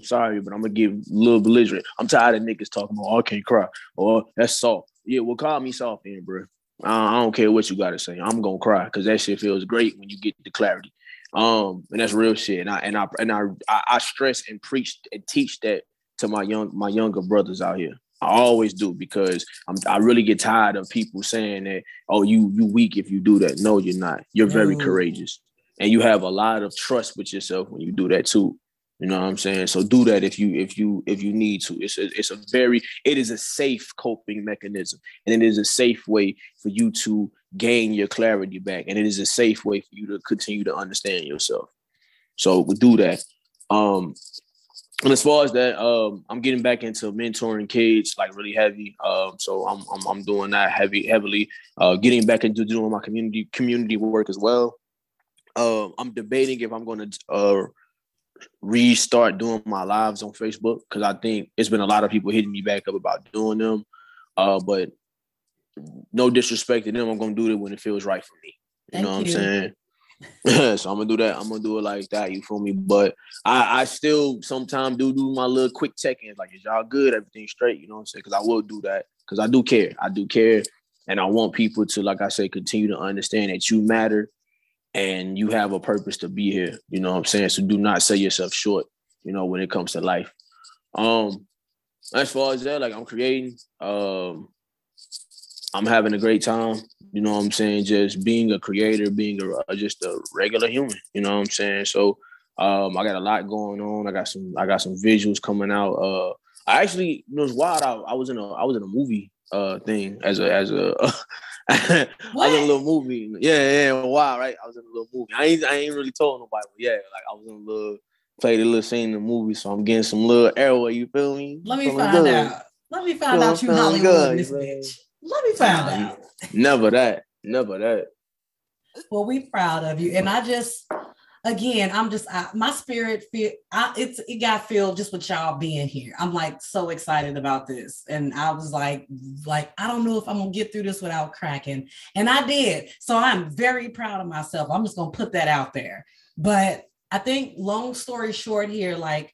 sorry, but I'm gonna get a little belligerent. I'm tired of niggas talking about, oh, I can't cry or that's soft. Yeah, well, call me soft then, bro. I don't care what you gotta say. I'm gonna cry because that shit feels great when you get the clarity. And that's real shit. And I stress and preach and teach that to my younger brothers out here. I always do because I really get tired of people saying that, oh, you weak if you do that. No, you're not. You're very courageous, and you have a lot of trust with yourself when you do that too. You know what I'm saying? So do that if you need to. It is a safe coping mechanism, and it is a safe way for you to gain your clarity back, and it is a safe way for you to continue to understand yourself. So do that. And as far as that, I'm getting back into mentoring kids, like really heavy. So I'm doing that heavily. Getting back into doing my community work as well. I'm debating if I'm going to restart doing my lives on Facebook, because I think it's been a lot of people hitting me back up about doing them. But no disrespect to them, I'm going to do it when it feels right for me. You know what I'm saying? So I'm gonna do that. I'm gonna do it like that. You feel me? But I still sometimes do my little quick check-ins. Like, is y'all good? Everything straight? You know what I'm saying? Because I will do that. Because I do care. And I want people to, like I say, continue to understand that you matter and you have a purpose to be here. You know what I'm saying? So do not sell yourself short, you know, when it comes to life. As far as that, like, I'm creating. I'm having a great time, you know what I'm saying? Just being a creator, being just a regular human, you know what I'm saying? So I got a lot going on. I got some visuals coming out. I actually, it was wild. I was in a movie thing as a I was in a little movie. Yeah, wow, right? I was in a little movie. I ain't really told nobody, but yeah, like I was in a little, played a little scene in the movie, so I'm getting some little airway, you feel me? Let me find out you Hollywood good, this bitch. Let me find out. Never that. Well, we proud of you. And I just, again, my spirit feel. It got filled just with y'all being here. I'm like so excited about this. And I was like, I don't know if I'm going to get through this without cracking. And I did. So I'm very proud of myself. I'm just going to put that out there. But I think long story short here, like,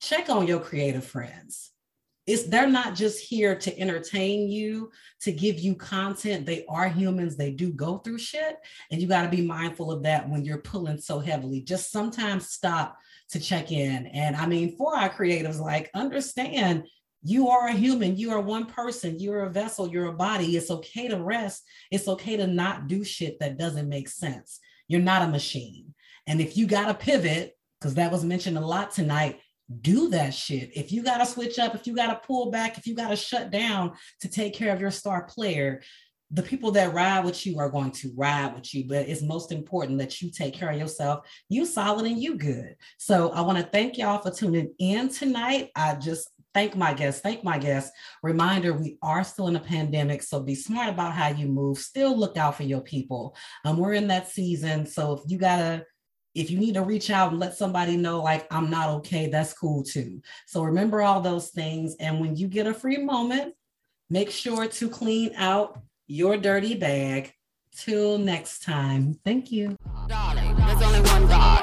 check on your creative friends. They're not just here to entertain you, to give you content. They are humans. They do go through shit. And you got to be mindful of that when you're pulling so heavily. Just sometimes stop to check in. And I mean, for our creatives, like, understand you are a human. You are one person. You're a vessel. You're a body. It's okay to rest. It's okay to not do shit that doesn't make sense. You're not a machine. And if you got to pivot, because that was mentioned a lot tonight, do that shit. If you got to switch up, if you got to pull back, if you got to shut down to take care of your star player, the people that ride with you are going to ride with you. But it's most important that you take care of yourself. You solid and you good. So I want to thank y'all for tuning in tonight. I just thank my guests. Reminder, we are still in a pandemic, so be smart about how you move. Still look out for your people. We're in that season. So if you need to reach out and let somebody know, like, I'm not okay, that's cool too. So remember all those things. And when you get a free moment, make sure to clean out your dirty bag. Till next time. Thank you. Darling, there's only one God.